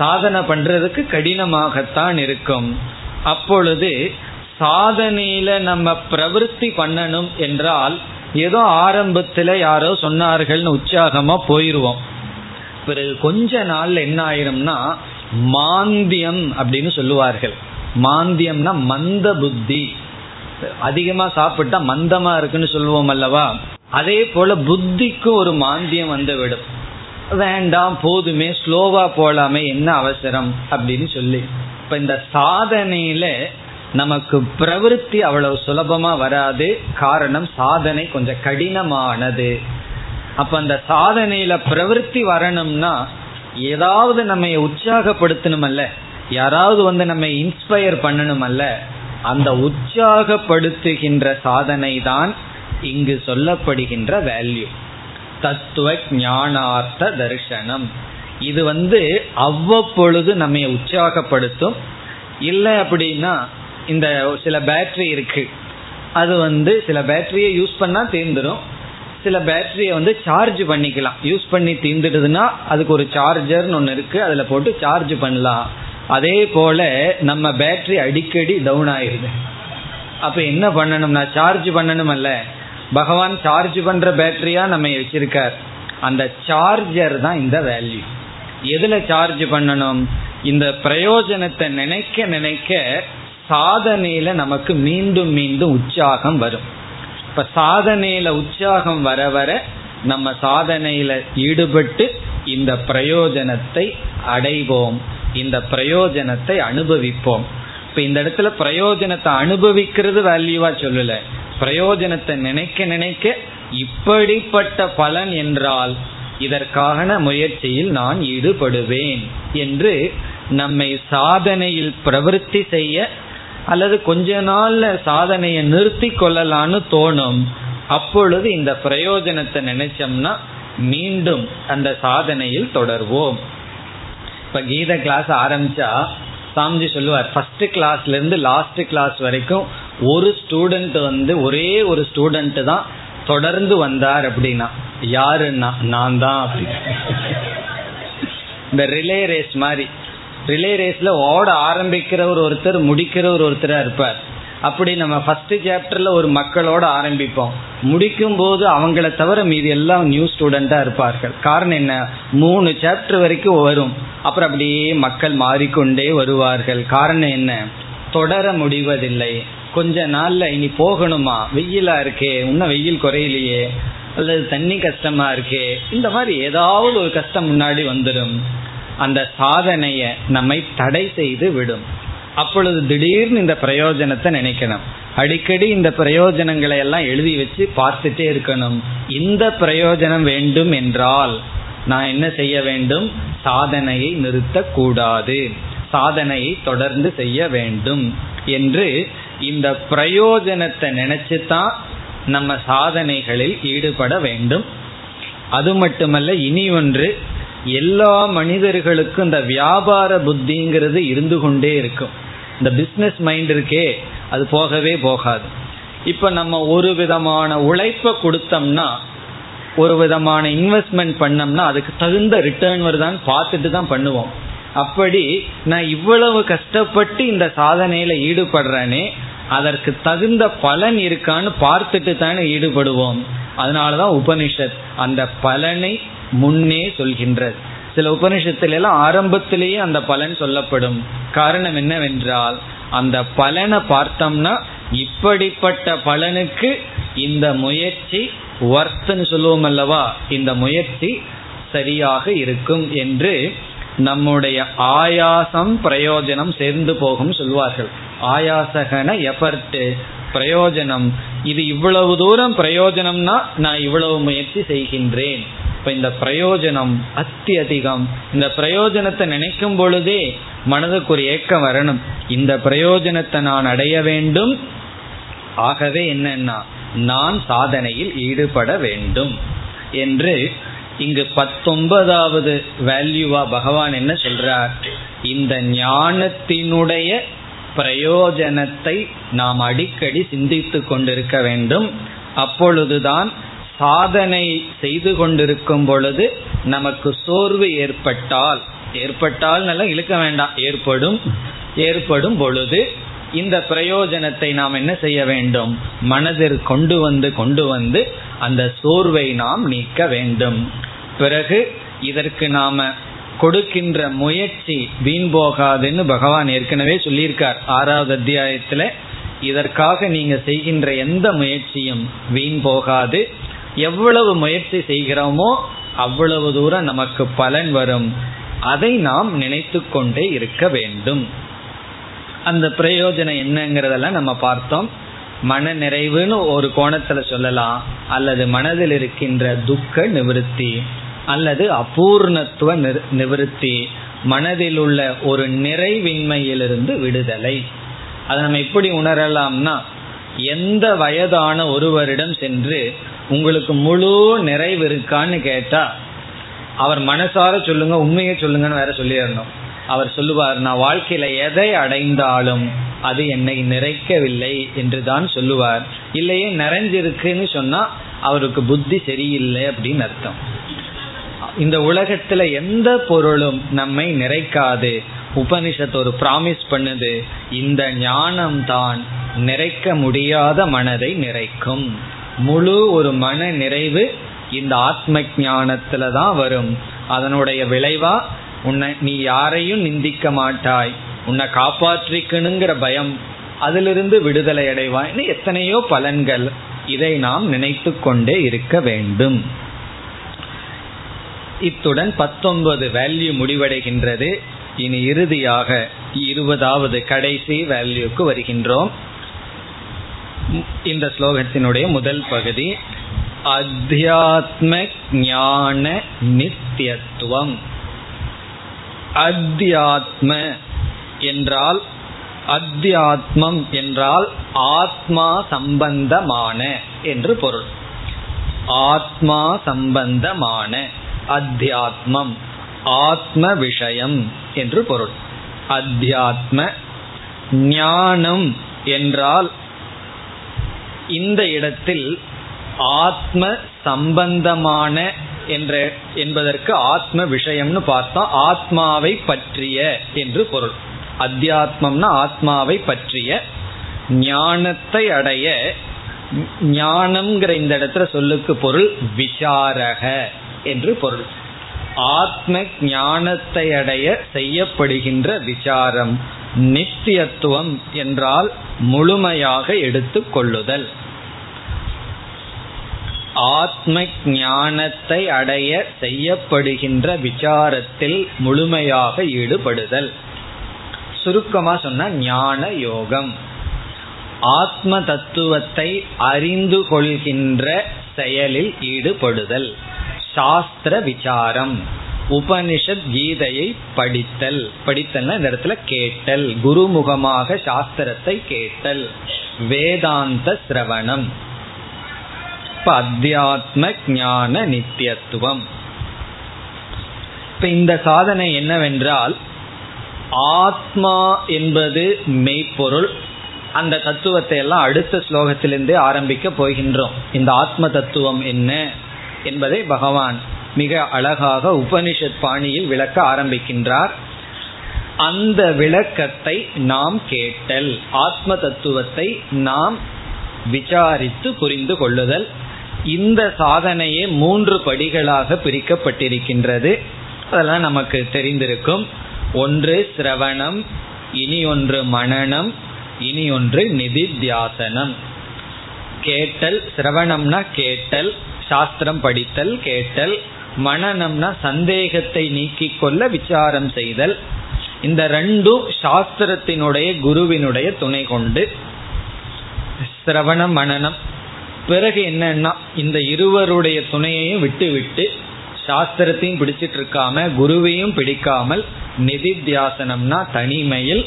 சாதனை பண்றதுக்கு கடினமாகத்தான் இருக்கும். அப்பொழுது சாதனையில நம்ம பிரவருத்தி பண்ணணும் என்றால் ஏதோ ஆரம்பத்தில் யாரோ சொன்னார்கள்னு உற்சாகமா போயிடுவோம். பிறகு கொஞ்ச நாள்ல என்ன ஆயிரும்னா மாந்தியம் அப்படின்னு சொல்லுவார்கள். மாந்தியம்னா மந்த புத்தி. அதிகமா சாப்பிட்டா மந்தமா இருக்குன்னு சொல்லுவோம் அல்லவா, அதே போல புத்திக்கு ஒரு மாந்தியம் வந்துவிடும். வேண்டாம், போதுமே, ஸ்லோவா போலாமே, என்ன அவசரம் அப்படின்னு சொல்லி இப்ப இந்த சாதனையில நமக்கு பிரவருத்தி அவ்வளவு சுலபமா வராது. காரணம் சாதனை கொஞ்சம் கடினமானது. அப்ப அந்த சாதனையில பிரவருத்தி வரணும்னா ஏதாவது நம்ம உற்சாகப்படுத்தணுமல்ல, யாராவது வந்து நம்ம இன்ஸ்பயர் பண்ணணும் அல்ல, அந்த உற்சாகப்படுத்துகின்ற சாதனை தான் இங்கு சொல்லப்படுகின்ற வேல்யூ. தத்துவ ஞானார்த்த தரிசனம் இது வந்து அவ்வப்பொழுது நம்ம உற்சாகப்படுத்தும். இல்லை அப்படின்னா இந்த சில பேட்டரி இருக்கு, அது வந்து சில பேட்டரியை யூஸ் பண்ணால் தீர்ந்துடும், சில பேட்டரியை வந்து சார்ஜ் பண்ணிக்கலாம். யூஸ் பண்ணி தீர்ந்துடுதுன்னா அதுக்கு ஒரு சார்ஜர்னு ஒன்று இருக்கு, அதில் போட்டு சார்ஜ் பண்ணலாம். அதே போல நம்ம பேட்டரி அடிக்கடி டவுன் ஆயிடுது, அப்போ என்ன பண்ணணும்னா சார்ஜ் பண்ணணும் அல்ல. பகவான் சார்ஜ் பண்ற பேட்டரியா நம்ம வச்சிருக்கார், அந்த சார்ஜர் தான் இந்த வேல்யூ. எதுல சார்ஜ் பண்ணணும்? இந்த பிரயோஜனத்தை நினைக்க நினைக்க சாதனையில நமக்கு மீண்டும் மீண்டும் உற்சாகம் வரும். இப்ப சாதனையில உற்சாகம் வர வர நம்ம சாதனையில ஈடுபட்டு இந்த பிரயோஜனத்தை அடைவோம், இந்த பிரயோஜனத்தை அனுபவிப்போம். இப்ப இந்த இடத்துல பிரயோஜனத்தை அனுபவிக்கிறது வேல்யூவா சொல்லல, பிரயோஜனத்தை நினைக்க நினைக்க இப்படிப்பட்ட பலன் என்றால் இதற்கான முயற்சியில் நான் ஈடுபடுவேன் என்று நம்மை சாதனையில் பிரவருத்தி செய்ய, அல்லது கொஞ்ச நாள்ல சாதனையை நிறுத்தி கொள்ளலான்னு தோணும். அப்பொழுது இந்த பிரயோஜனத்தை நினைச்சோம்னா மீண்டும் அந்த சாதனையில் தொடர்வோம். இப்ப கீத கிளாஸ் ஆரம்பிச்சா சாமிஜி சொல்லுவார், ஃபர்ஸ்ட் கிளாஸ்ல இருந்து லாஸ்ட் கிளாஸ் வரைக்கும் ஒரு ஸ்டூடெண்ட் வந்து ஒரே ஒரு ஸ்டூடெண்ட் தான் தொடர்ந்து வந்தார் அப்படின்னா யாருன்னா நான் தான் அப்படின்னு. இந்த ரிலே ரேஸ் மாதிரி, ரிலே ரேஸ்ல ஓட ஆரம்பிக்கிறவர் ஒருத்தர் முடிக்கிறவர் ஒருத்தரா இருப்பார். அப்படி நம்ம ஃபர்ஸ்ட் சாப்டர்ல ஒரு மக்களோட ஆரம்பிப்போம், முடிக்கும் போது அவங்கள தவிர மீதி எல்லாம் நியூ ஸ்டூடெண்டா இருப்பார்கள். காரணம் என்ன? மூணு சாப்டர் வரைக்கும் வரும், அப்புறம் அப்படியே மக்கள் மாறிக்கொண்டே வருவார்கள். காரணம் என்ன? தொடர முடிவதில்லை. கொஞ்ச நாள்ல இனி போகணுமா, வெயிலா இருக்கே, இன்னும் வெயில் குறையிலையே, அல்லது தண்ணி கஷ்டமா இருக்கே, இந்த மாதிரி ஏதாவது ஒரு கஷ்டம் முன்னாடி வந்துடும். அந்த சாதனைய நம்மை தடை செய்து விடும். அப்பொழுது திடீர்னு இந்த பிரயோஜனத்தை நினைக்கணும். அடிக்கடி இந்த பிரயோஜனங்களை எல்லாம் எழுதி வச்சு பார்த்துட்டே இருக்கணும். இந்த பிரயோஜனம் வேண்டும் என்றால் நான் என்ன செய்ய வேண்டும்? சாதனையை நிறுத்தக்கூடாது, சாதனையை தொடர்ந்து செய்ய வேண்டும் என்று இந்த பிரயோஜனத்தை நினைச்சுதான் நம்ம சாதனைகளில் ஈடுபட வேண்டும். அது மட்டுமல்ல, இனி ஒன்று, எல்லா மனிதர்களுக்கும் இந்த வியாபார புத்திங்கிறது இருந்து கொண்டே இருக்கும். இந்த பிஸ்னஸ் மைண்ட் இருக்கே, அது போகவே போகாது. இப்போ நம்ம ஒரு விதமான உழைப்பை கொடுத்தோம்னா, ஒரு விதமான இன்வெஸ்ட்மெண்ட் பண்ணோம்னா அதுக்கு தகுந்த ரிட்டர்ன் வருதான்னு பார்த்துட்டு தான் பண்ணுவோம். அப்படி நான் இவ்வளவு கஷ்டப்பட்டு இந்த சாதனையில் ஈடுபடுறேனே, அதற்கு தகுந்த பலன் இருக்கான்னு பார்த்துட்டு தானே ஈடுபடுவோம். அதனால தான் உபனிஷத் அந்த பலனை முன்னே சொல்கின்றது. சில உபனிஷத்துல எல்லாம் ஆரம்பத்திலேயே அந்த பலன் சொல்லப்படும். காரணம் என்னவென்றால், அந்த பலனை பார்த்தோம்னா இப்படிப்பட்ட பலனுக்கு இந்த முயற்சி வர்த்துன்னு சொல்லுவோம் அல்லவா, இந்த முயற்சி சரியாக இருக்கும் என்று நம்முடைய ஆயாசம் பிரயோஜனம் சேர்ந்து போகும் சொல்வார்கள். ஆயாசகன எஃபர்ட்டு பிரயோஜனம். இது இவ்வளவு தூரம் பிரயோஜனம்னா நான் இவ்வளவு முயற்சி செய்கின்றேன். இப்போ இந்த பிரயோஜனம் அத்தியதிகம். இந்த பிரயோஜனத்தை நினைக்கும் பொழுதே மனதுக்கு ஒரு ஏக்கம் வரணும், இந்த பிரயோஜனத்தை நான் அடைய வேண்டும். ஆகவே என்னன்னா நான் சாதனையில் ஈடுபட வேண்டும் என்று இங்கு பத்தொன்பதாவது வேல்யூவா பகவான் என்ன சொல்றார்? இந்த ஞானத்தினுடைய பிரயோஜனத்தை நாம் அடிக்கடி சிந்தித்து கொண்டிருக்க வேண்டும். அப்பொழுதுதான் சாதனை செய்து கொண்டிருக்கும் பொழுது நமக்கு சோர்வு ஏற்பட்டால் ஏற்பட்டால் நல்லா இழுக்க வேண்டாம், ஏற்படும் ஏற்படும் பொழுது இந்த பிரயோஜனத்தை நாம் என்ன செய்ய வேண்டும்? மனதில் கொண்டு வந்து கொண்டு வந்து அந்த சோர்வை நாம் நீக்க வேண்டும். பிறகு இதற்கு நாம கொடுக்கின்ற முயற்சி வீண் போகாதுன்னு பகவான் ஏற்கனவே சொல்லியிருக்கார் ஆறாவது அத்தியாயத்துல. இதற்காக நீங்க செய்கின்ற எந்த முயற்சியும் வீண் போகாது. எவ்வளவு முயற்சி செய்கிறோமோ அவ்வளவு தூரம் நமக்கு பலன் வரும். அதை நாம் நினைத்து கொண்டே இருக்க வேண்டும். அந்த பிரயோஜனம் என்னங்கிறதெல்லாம் நம்ம பார்த்தோம். மன நிறைவுன்னு ஒரு கோணத்துல சொல்லலாம், அல்லது மனதில் இருக்கின்ற துக்க நிவர்த்தி, அல்லது அபூர்ணத்துவ நிவர்த்தி, மனதில் உள்ள ஒரு நிறைவின்மையிலிருந்து விடுதலை. அதை நம்ம எப்படி உணரலாம்னா, எந்த வயதான ஒருவரிடம் சென்று உங்களுக்கு முழு நிறைவு இருக்கான்னு கேட்டா அவர் மனசார சொல்லுங்க, உண்மையை சொல்லுங்கன்னு வேற சொல்லிடணும். அவர் சொல்லுவார், நான் வாழ்க்கையில எதை அடைந்தாலும் அது என்னை நிறைக்கவில்லை என்று தான் சொல்லுவார். இல்லையே நிறைஞ்சிருக்குன்னு சொன்னா அவருக்கு புத்தி சரியில்லை அப்படின்னு அர்த்தம். இந்த உலகத்துல எந்த பொருளும் நம்மை நிறைக்காது. உபனிஷத்து ஒரு பிராமிஸ் பண்ணுது, இந்த ஞானம்தான் நிறைக்க முடியாத மனதை நிறைக்கும். முழு ஒரு மன நிறைவு இந்த ஆத்ம ஞானத்துல தான் வரும். அதனுடைய விளைவா உன்னை, நீ யாரையும் நிந்திக்க மாட்டாய், உன்னை காப்பாற்றிக்கணுங்கிற பயம், அதிலிருந்து விடுதலை அடைவாய்னு எத்தனையோ பலன்கள். இதை நாம் நினைத்து கொண்டே இருக்க வேண்டும். இத்துடன் பத்தொன்பது வேல்யூ முடிவடைகின்றது. இனி இறுதியாக இருபதாவது கடைசி வேல்யூக்கு வருகின்றோம். இந்த ஸ்லோகத்தினுடைய முதல் பகுதி அத்தியாத்ம ஞான நித்தியத்துவம். அத்தியாத்ம என்றால், அத்தியாத்மம் என்றால் ஆத்மா சம்பந்தமான என்று பொருள். ஆத்மா சம்பந்தமான அத்தியாத்மம், ஆத்ம விஷயம் என்று பொருள். அத்தியாத்ம ஞானம் என்றால் இந்த இடத்தில் ஆத்ம சம்பந்தமான என்ற என்பதற்கு ஆத்ம விஷயம்னு பார்த்தா ஆத்மாவை பற்றிய என்று பொருள். அத்தியாத்மம்னா ஆத்மாவை பற்றிய ஞானத்தை அடைய. ஞானம்ங்கிற இந்த இடத்துல சொல்லுக்கு பொருள் விசாரக என்று பொருள். ஆத்ம ஞானத்தை அடைய செய்யப்படுகின்ற விசாரம். நித்தியத்துவம் என்றால் முழுமையாக எடுத்துக்கொள்ளுதல். ஆத்ம ஞானத்தை அடைய செய்யப்படுகின்ற விசாரத்தில் முழுமையாக ஈடுபடுதல். சுருக்கமா சொன்ன ஞான யோகம். ஆத்ம தத்துவத்தை அறிந்து கொள்கின்ற செயலில் ஈடுபடுதல். சாஸ்திர விசாரம், உபனிஷத் கீதையை படித்தல். படித்தல்னா இந்த இடத்துல கேட்டல், குருமுகமாக சாஸ்திரத்தை கேட்டல், வேதாந்த சிரவணம். இப்ப அத்தியாத்ம ஞான நித்தியத்துவம். இப்ப இந்த சாதனை என்னவென்றால், ஆத்மா என்பது மெய்ப்பொருள். அந்த தத்துவத்தை எல்லாம் அடுத்த ஸ்லோகத்திலிருந்து ஆரம்பிக்க போகின்றோம். இந்த ஆத்ம தத்துவம் என்ன என்பதை பகவான் மிக அழகாக உபனிஷத் பாணியில் விளக்க ஆரம்பிக்கின்றார். அந்த விளக்கத்தை நாம் கேட்டல், ஆத்ம தத்துவத்தை நாம் விசாரித்து புரிந்து கொள்ளுதல். இந்த சாதனையே மூன்று படிகளாக பிரிக்கப்பட்டிருக்கின்றது. அதெல்லாம் நமக்கு தெரிந்திருக்கும். ஒன்று சிரவணம், இனி ஒன்று மனனம், இனி ஒன்று நிதித்தியாசனம். கேட்டல், சிரவணம்னா கேட்டல், சாஸ்திரம் படித்தல் கேட்டல். மனனம்னா சந்தேகத்தை நீக்கிக் கொள்ள விசாரம் செய்தல். இந்த ரெண்டும் சாஸ்திரத்தினுடைய குருவினுடைய துணை கொண்டு சிரவணம் மனனம். பிறகு என்னன்னா, இந்த இருவருடைய துணையையும் விட்டு விட்டு சாஸ்திரத்தையும் பிடிச்சிட்டு இருக்காம குருவையும் பிடிக்காமல் நிதித்தியாசனம்னா தனிமையில்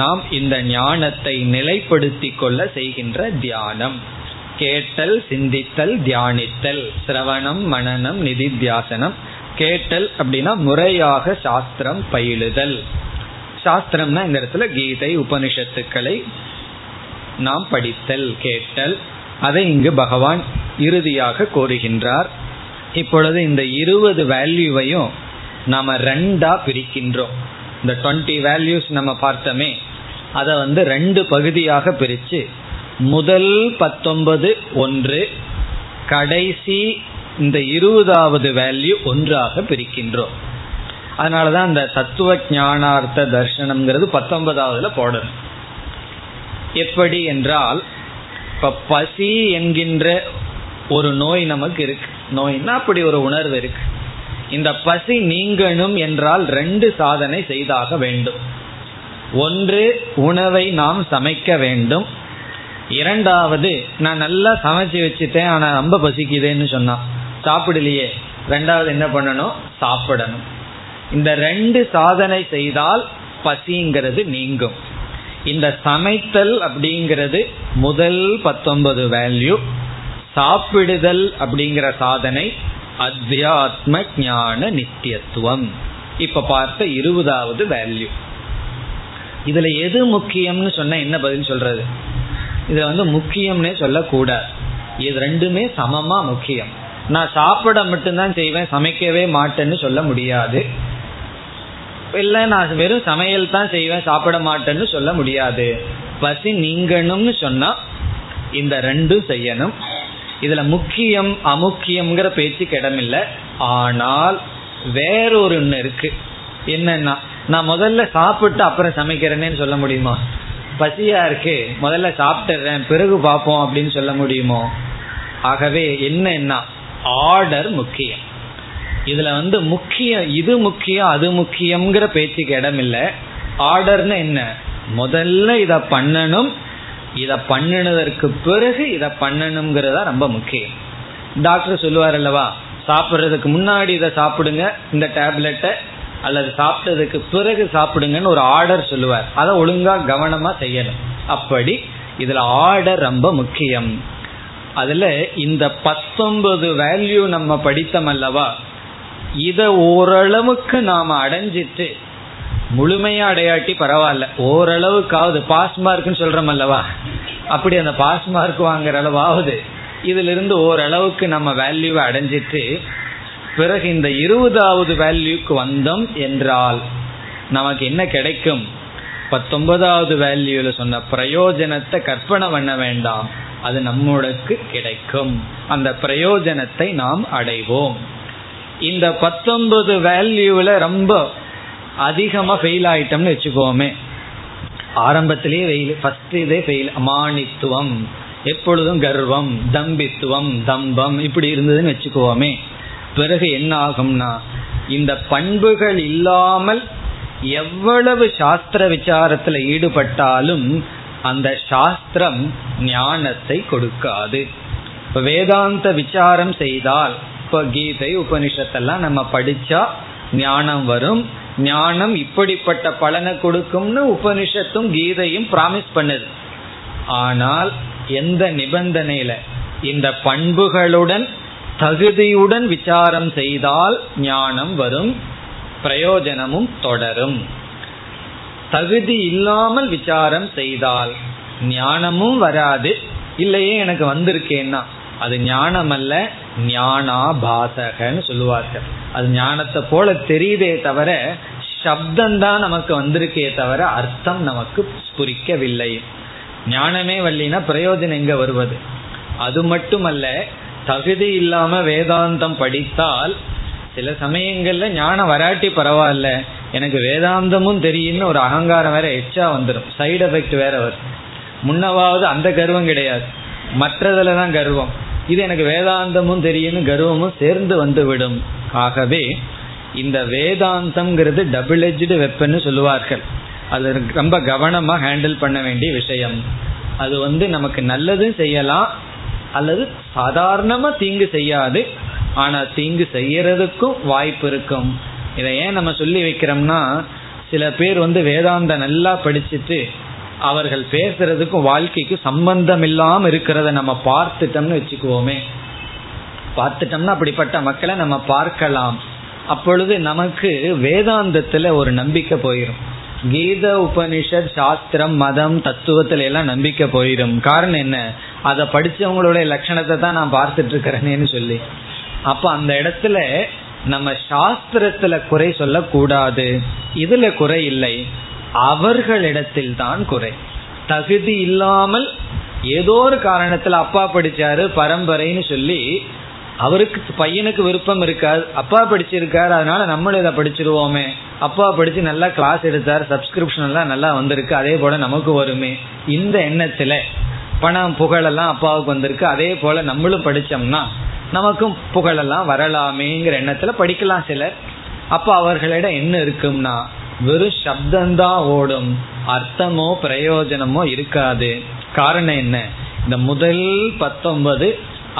நாம் இந்த ஞானத்தை நிலைப்படுத்தி கொள்ள செய்கின்ற தியானம். கேட்டல், சிந்தித்தல், தியானித்தல், சிரவணம் மனனம் நிதித்தியாசனம். கேட்டல் அப்படின்னா முறையாக சாஸ்திரம் பயிலுதல். சாஸ்திரம்னா இந்த இடத்துல கீதை உபனிஷத்துக்களை நாம் படித்தல் கேட்டல். அதை இங்கு பகவான் இறுதியாக கோருகின்றார். இப்பொழுது இந்த இருபது வேல்யூவையும் நாம் ரெண்டா பிரிக்கின்றோம். இந்த டுவெண்ட்டி வேல்யூஸ் நம்ம பார்த்தோமே, அதை வந்து ரெண்டு பகுதியாக பிரித்து, முதல் பத்தொன்பது ஒன்று, கடைசி இந்த இருபதாவது வேல்யூ ஒன்றாக பிரிக்கின்றோம். அதனால தான் இந்த தத்துவ ஞானார்த்த தர்சனம்ங்கிறது பத்தொன்பதாவதுல போடணும். எப்படி என்றால், இப்போ பசி என்கின்ற ஒரு நோய் நமக்கு இருக்கு. நோய்னா அப்படி ஒரு உணர்வு இருக்கு. இந்த பசி நீங்கணும் என்றால் ரெண்டு சாதனை செய்தாக வேண்டும். ஒன்று, உணவை நாம் சமைக்க வேண்டும். இரண்டாவது, நான் நல்லா சமைச்சு வச்சுட்டேன் ஆனால் ரொம்ப பசிக்குதேன்னு சொன்னா சாப்பிடலையே, ரெண்டாவது என்ன பண்ணணும், சாப்பிடணும். இந்த ரெண்டு சாதனை செய்தால் பசிங்கிறது நீங்கும். இந்த சமைத்தல் அப்படிங்கிறது முதல் பத்தொன்பது வேல்யூ, சாப்பிடுதல் அப்படிங்கிற சாதனை அத்தியாத்ம ஞான நித்தியத்துவம். இப்ப பார்த்த இருபதாவது வேல்யூ. இதுல எது முக்கியம்னு சொன்ன என்ன பதில் சொல்றது? இதுல வந்து முக்கியம்னே சொல்லக்கூடாது, இது ரெண்டுமே சமமா முக்கியம். நான் சாப்பிட மட்டும்தான் செய்வேன், சமைக்கவே மாட்டேன்னு சொல்ல முடியாது. இல்லை நான் வெறும் சமையல் தான் செய்வேன், சாப்பிட மாட்டேன்னு சொல்ல முடியாது. பசி நீங்கணும்னு சொன்னா இந்த ரெண்டும் செய்யணும். இதுல முக்கியம் அமுக்கியம்ங்கிற பேச்சுக்கு இடமில்லை. ஆனால் வேறொரு ஒன்று இருக்கு, என்னன்னா நான் முதல்ல சாப்பிட்டு அப்புறம் சமைக்கிறேன்னு சொல்ல முடியுமா? பசியா இருக்கு முதல்ல சாப்பிட்டுறேன் பிறகு பார்ப்போம் அப்படின்னு சொல்ல முடியுமோ? ஆகவே என்னன்னா ஆர்டர் முக்கியம். இதுல வந்து முக்கியம் இது முக்கியம் அது முக்கியம்ங்கிற பேச்சுக்கு இடமில்லை. ஆர்டர்னு என்ன? முதல்ல இத பண்ணணும், இத பண்ணினதற்கு பிறகு இத பண்ணணுங்கிறதா ரொம்ப முக்கியம். டாக்டர் சொல்லுவார் அல்லவா, சாப்பிட்றதுக்கு முன்னாடி இதை சாப்பிடுங்க இந்த டேப்லெட்டை, அல்லது சாப்பிட்டதுக்கு பிறகு சாப்பிடுங்கன்னு ஒரு ஆர்டர் சொல்லுவார். அதை ஒழுங்கா கவனமா செய்யணும். அப்படி இதுல ஆர்டர் ரொம்ப முக்கியம். அதில் இந்த பத்தொன்பது வேல்யூ நம்ம படித்தம் அல்லவா, இதை ஓரளவுக்கு நாம் அடைஞ்சிட்டு, முழுமையாக அடையாட்டி பரவாயில்ல, ஓரளவுக்காவது பாஸ் மார்க்குன்னு சொல்கிறோம் அல்லவா, அப்படி அந்த பாஸ் மார்க் வாங்குற அளவாவது இதிலிருந்து ஓரளவுக்கு நம்ம வேல்யூவை அடைஞ்சிட்டு பிறகு இந்த இருபதாவது வேல்யூக்கு வந்தோம் என்றால் நமக்கு என்ன கிடைக்கும்? பத்தொன்பதாவது வேல்யூவில் சொன்ன பிரயோஜனத்தை கற்பனை பண்ண வேண்டாம், அது நம்மளுக்கு கிடைக்கும். அந்த பிரயோஜனத்தை நாம் அடைவோம். இந்த பத்தொன்பது வேல்யூவில் ரொம்ப அதிகமாக ஃபெயில் ஆகிட்டோம்னு வச்சுக்கோமே, ஆரம்பத்திலேயே ஃபெயில், ஃபஸ்ட்டு இதே ஃபெயில். அமானித்துவம், எப்பொழுதும் கர்வம், தம்பித்துவம், தம்பம் இப்படி இருந்ததுன்னு வச்சுக்கோமே, பிறகு என்ன ஆகும்னா இந்த பண்புகள் இல்லாமல் எவ்வளவு சாஸ்திர விசாரத்தில் ஈடுபட்டாலும் அந்த சாஸ்திரம் ஞானத்தை கொடுக்காது. இப்போ வேதாந்த விசாரம் செய்தால், இப்போ கீதை உபனிஷத்தெல்லாம் நம்ம படித்தா ஞானம் வரும், ஞானம் இப்படிப்பட்ட பலனை கொடுக்கும்னு உபனிஷத்தும் கீதையும் ப்ராமிஸ் பண்ணுது. ஆனால் எந்த நிபந்தனையில? இந்த பண்புகளுடன் தகுதியுடன் விசாரம் செய்தால் ஞானம் வரும், பிரயோஜனமும் தொடரும். தகுதி இல்லாமல் விசாரம் செய்தால் ஞானமும் வராது. இல்லையே எனக்கு வந்திருக்கேன்னா அது ஞானம் அல்ல, ஞானாபாசகன்னு சொல்லுவார்கள். அது ஞானத்தை போல தெரியுதே தவிர, சப்தந்தான் நமக்கு வந்திருக்கே தவிர அர்த்தம் நமக்கு புரிக்கவில்லை. ஞானமே வரலைன்னா பிரயோஜனம் எங்க வருவது? அது மட்டுமல்ல, தகுதி இல்லாம வேதாந்தம் படித்தால் சில சமயங்கள்ல ஞானம் வராட்டி பரவாயில்ல, எனக்கு வேதாந்தமும் தெரியும்னு ஒரு அகங்காரம் வேற எச்சா வந்துடும். சைடு எஃபெக்ட் வேற வரும். முன்னவாவது அந்த கர்வம் கிடையாது, மற்றதில் தான் கர்வம். இது எனக்கு வேதாந்தமும் தெரியும்னு கர்வமும் சேர்ந்து வந்து விடும். ஆகவே இந்த வேதாந்தம்ங்கிறது டபுள் எட்ஜ்டு வெப்பன்னு சொல்லுவார்கள். அது ரொம்ப கவனமாக ஹேண்டில் பண்ண வேண்டிய விஷயம். அது வந்து நமக்கு நல்லதும் செய்யலாம், அல்லது சாதாரணமாக தீங்கு செய்யாது, ஆனால் தீங்கு செய்யறதுக்கும் வாய்ப்பு இருக்கும். இதை ஏன் நம்ம சொல்லி வைக்கிறோம்னா, சில பேர் வந்து வேதாந்த நல்லா படிச்சுட்டு அவர்கள் பேசுறதுக்கும் வாழ்க்கைக்கும் சம்பந்தம் இல்லாமல் இருக்கிறத நம்ம பார்த்துட்டோம்னு வச்சுக்குவோமே, பார்த்துட்டோம்னா அப்படிப்பட்ட மக்களை நம்ம பார்க்கலாம். அப்பொழுது நமக்கு வேதாந்தத்தில் ஒரு நம்பிக்கை போயிடும், கீத உபனிஷத் சாஸ்திரம் மதம் தத்துவத்துல எல்லாம் நம்பிக்கை போயிடும். காரணம் என்ன? அதை படித்தவங்களுடைய லட்சணத்தை தான் நான் பார்த்துட்டு இருக்கிறேன்னு சொல்லி. அப்போ அந்த இடத்துல நம்ம சாஸ்திரத்துல குறை சொல்லக்கூடாது. இதுல குறை இல்லை, அவர்களிடத்தில் தான் குறை. தகுதி இல்லாமல் ஏதோ ஒரு காரணத்துல அப்பா படிச்சாரு பரம்பரைன்னு சொல்லி, அவருக்கு பையனுக்கு விருப்பம் இருக்காது, அப்பா படிச்சிருக்காரு அதனால நம்மளும் இதை படிச்சிருவோமே, அப்பா படிச்சு நல்லா கிளாஸ் எடுத்தார், சப்ஸ்கிரிப்ஷன் எல்லாம் நல்லா வந்திருக்கு, அதே போல நமக்கு வருமே இந்த எண்ணத்துல, பணம் புகழெல்லாம் அப்பாவுக்கு வந்திருக்கு அதே போல நம்மளும் படிச்சோம்னா நமக்கும் புகழெல்லாம் வரலாமேங்கிற எண்ணத்துல படிக்கலாம் சிலர். அப்ப அவர்களிடம் என்ன இருக்கும்னா வெறும் சப்தந்தான் ஓடும், அர்த்தமோ பிரயோஜனமோ இருக்காது. காரணம் என்ன? இந்த முதல் பத்தொன்பது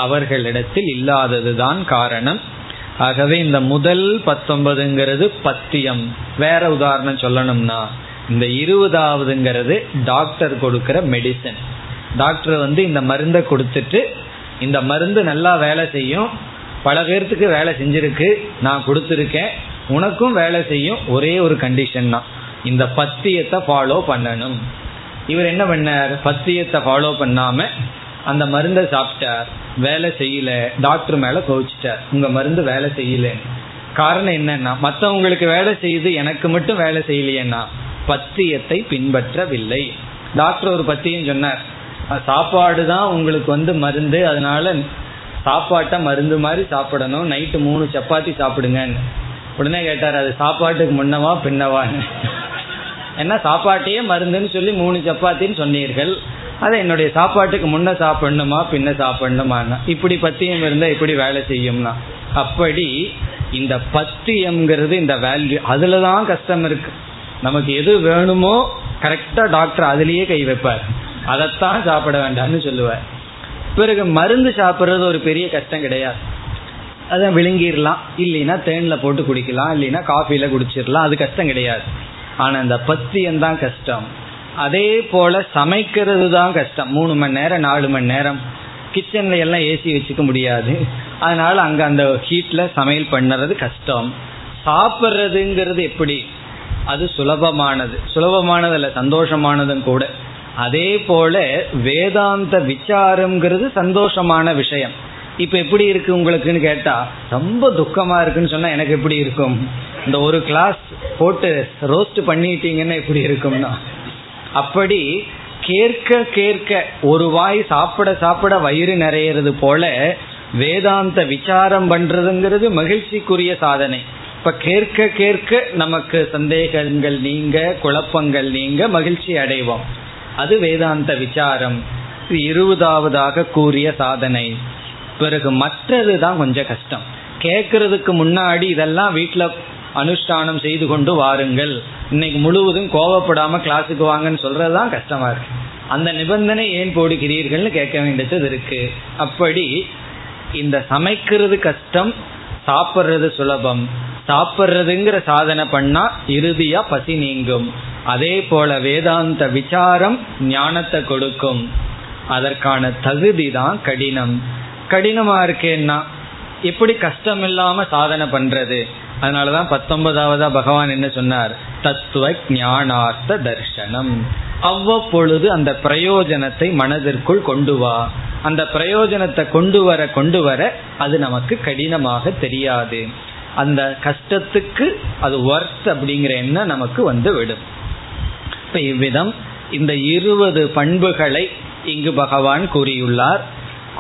அவர்களிடத்தில் இல்லாததுதான் காரணம். ஆகவே இந்த முதல் பத்தொன்பதுங்கிறது பத்தியம். வேற உதாரணம் சொல்லணும்னா இந்த இருபதாவதுங்கிறது டாக்டர் கொடுக்கிற மெடிசன். டாக்டர் வந்து இந்த மருந்தை கொடுத்துட்டு இந்த மருந்து நல்லா வேலை செய்யும், பல பேர்த்துக்கு வேலை செஞ்சிருக்கு, நான் கொடுத்துருக்கேன், உனக்கும் வேலை செய்யும், ஒரே ஒரு கண்டிஷன் தான் இந்த பத்தியத்தை ஃபாலோ பண்ணணும். இவர் என்ன பண்ணார், பத்தியத்தை ஃபாலோ பண்ணாம அந்த மருந்தை சாப்பிட்டார், வேலை செய்யல, டாக்டர் மேல கோவிச்சிட்டார், உங்க மருந்து வேலை செய்யல. காரணம் என்னன்னா மற்றவங்களுக்கு வேலை செய்யுது எனக்கு மட்டும் வேலை செய்யலையன்னா பத்தியத்தை பின்பற்றவில்லை. டாக்டர் ஒரு பத்தியம் சொன்னார், சாப்பாடு தான் உங்களுக்கு வந்து மருந்து, அதனால சாப்பாட்டை மருந்து மாதிரி சாப்பிடணும், நைட்டு மூணு சப்பாத்தி சாப்பிடுங்கன்னு. உடனே கேட்டார், அது சாப்பாட்டுக்கு முன்னவா பின்னவான்னு? ஏன்னா சாப்பாட்டையே மருந்துன்னு சொல்லி மூணு சப்பாத்தின்னு சொன்னீர்கள், அதை என்னுடைய சாப்பாட்டுக்கு முன்ன சாப்பிடணுமா பின்ன சாப்பிடணுமான்னா? இப்படி பத்தியம் இருந்தால் இப்படி வேலை செய்யும்னா. அப்படி இந்த பத்தியம்ங்கிறது இந்த வேல்யூ, அதில் தான் கஷ்டம் இருக்கு. நமக்கு எது வேணுமோ கரெக்டாக டாக்டர் அதுலேயே கை வைப்பார், அதைத்தான் சாப்பிட வேண்டாம்னு சொல்லுவார். பிறகு மருந்து சாப்பிட்றது ஒரு பெரிய கஷ்டம் கிடையாது, அதை விழுங்கிடலாம், இல்லைன்னா தேனில் போட்டு குடிக்கலாம், இல்லைன்னா காஃபியில் குடிச்சிடலாம், அது கஷ்டம் கிடையாது. ஆனால் இந்த பத்தியம்தான் கஷ்டம். அதே போல் சமைக்கிறது தான் கஷ்டம். மூணு மணி நேரம் நாலு மணி நேரம் கிச்சனில் எல்லாம் ஏசி வச்சுக்க முடியாது, அதனால் அங்கே அந்த ஹீட்டில் சமையல் பண்ணுறது கஷ்டம். சாப்பிட்றதுங்கிறது எப்படி, அது சுலபமானது, சுலபமானதில்ல சந்தோஷமானதும் கூட. அதே போல வேதாந்த விசாரம்ங்கிறது சந்தோஷமான விஷயம். இப்போ எப்படி இருக்கு உங்களுக்குன்னு கேட்டால் ரொம்ப துக்கமாக இருக்குன்னு சொன்னால் எனக்கு எப்படி இருக்கும்? இந்த ஒரு கிளாஸ் போட்டு ரோஸ்ட் பண்ணிட்டீங்கன்னா எப்படி இருக்கும்னா. அப்படி கேட்க கேட்க, ஒரு வாய் சாப்பிட சாப்பிட வயிறு நிறையிறது போல வேதாந்த விசாரம் பண்றதுங்கிறது மகிழ்ச்சிக்குரிய சாதனை. இப்ப கேட்க கேட்க நமக்கு சந்தேகங்கள் நீங்க, குழப்பங்கள் நீங்க, மகிழ்ச்சி அடைவோம். அது வேதாந்த விசாரம், இருபதாவதாக கூறிய சாதனை. பிறகு மற்றது தான் கொஞ்சம் கஷ்டம். கேட்கறதுக்கு முன்னாடி இதெல்லாம் வீட்டில் அனுஷ்டானம் செய்து கொண்டு வாருங்கள், இன்னைக்கு முழுவதும் கோபப்படாமல் கிளாஸுக்கு வாங்கன்னு சொல்கிறது தான் கஷ்டமாக இருக்குது. அந்த நிபந்தனை ஏன் போடுகிறீர்கள்னு கேட்க வேண்டியது இருக்குது. அப்படி இந்த சமைக்கிறது கஷ்டம், சாப்பிட்றது சுலபம். சாப்பிட்றதுங்கிற சாதனை பண்ணால் இறுதியாக பசி நீங்கும். அதே போல் வேதாந்த விசாரம் ஞானத்தை கொடுக்கும், அதற்கான தகுதி தான் கடினம். கடினமாக இருக்கேன்னா எப்படி கஷ்டம் இல்லாமல் சாதனை பண்ணுறது? அதனாலதான் பத்தொன்பதாவதா பகவான் என்ன சொன்னார், தத்துவ ஞானார்த்த தர்சனம். அவ்வப்பொழுது அந்த பிரயோஜனத்தை மனதிற்குள் கொண்டு வா. அந்த பிரயோஜனத்தை கொண்டு வர கொண்டு வர அது நமக்கு கடினமாக தெரியாது, அந்த கஷ்டத்துக்கு அது ஒர்த் அப்படிங்கிற எண்ணம் நமக்கு வந்து விடும். இப்ப இவ்விதம் இந்த இருபது பண்புகளை இங்கு பகவான் கூறியுள்ளார்.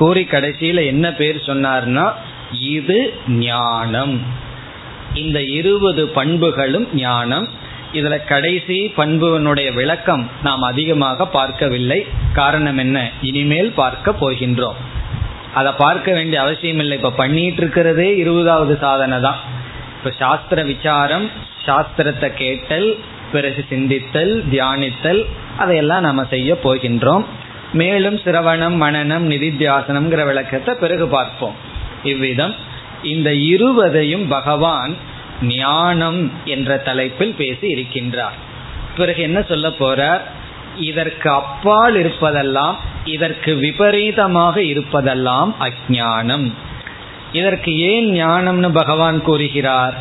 கூறி கடைசியில என்ன பேர் சொன்னார்னா, இது ஞானம். இந்த இருபது பண்புகளும் ஞானம். இதுல கடைசி பண்புவனுடைய விளக்கம் நாம் அதிகமாக பார்க்கவில்லை. காரணம் என்ன, இனிமேல் பார்க்க போகின்றோம், அதை பார்க்க வேண்டிய அவசியம் இல்லை. இப்ப பண்ணிட்டு இருக்கிறதே இருபதாவது சாதனை தான். இப்ப சாஸ்திர விசாரம், சாஸ்திரத்தை கேட்டல், பிறகு சிந்தித்தல், தியானித்தல், அதையெல்லாம் நாம செய்ய போகின்றோம். மேலும் சிரவணம், மனனம், நிதித்தியாசனம்ங்கிற விளக்கத்தை பிறகு பார்ப்போம். இவ்விதம் இந்த இருபதையும் பகவான் ஞானம் என்ற தலைப்பில் பேசி இருக்கின்றார். பிறகு என்ன சொல்ல போறார், இதற்கு அப்பால் இருப்பதெல்லாம், இதற்கு விபரீதமாக இருப்பதெல்லாம் அஞ்ஞானம். இதற்கு ஏன் ஞானம்னு பகவான் கூறுகிறார்,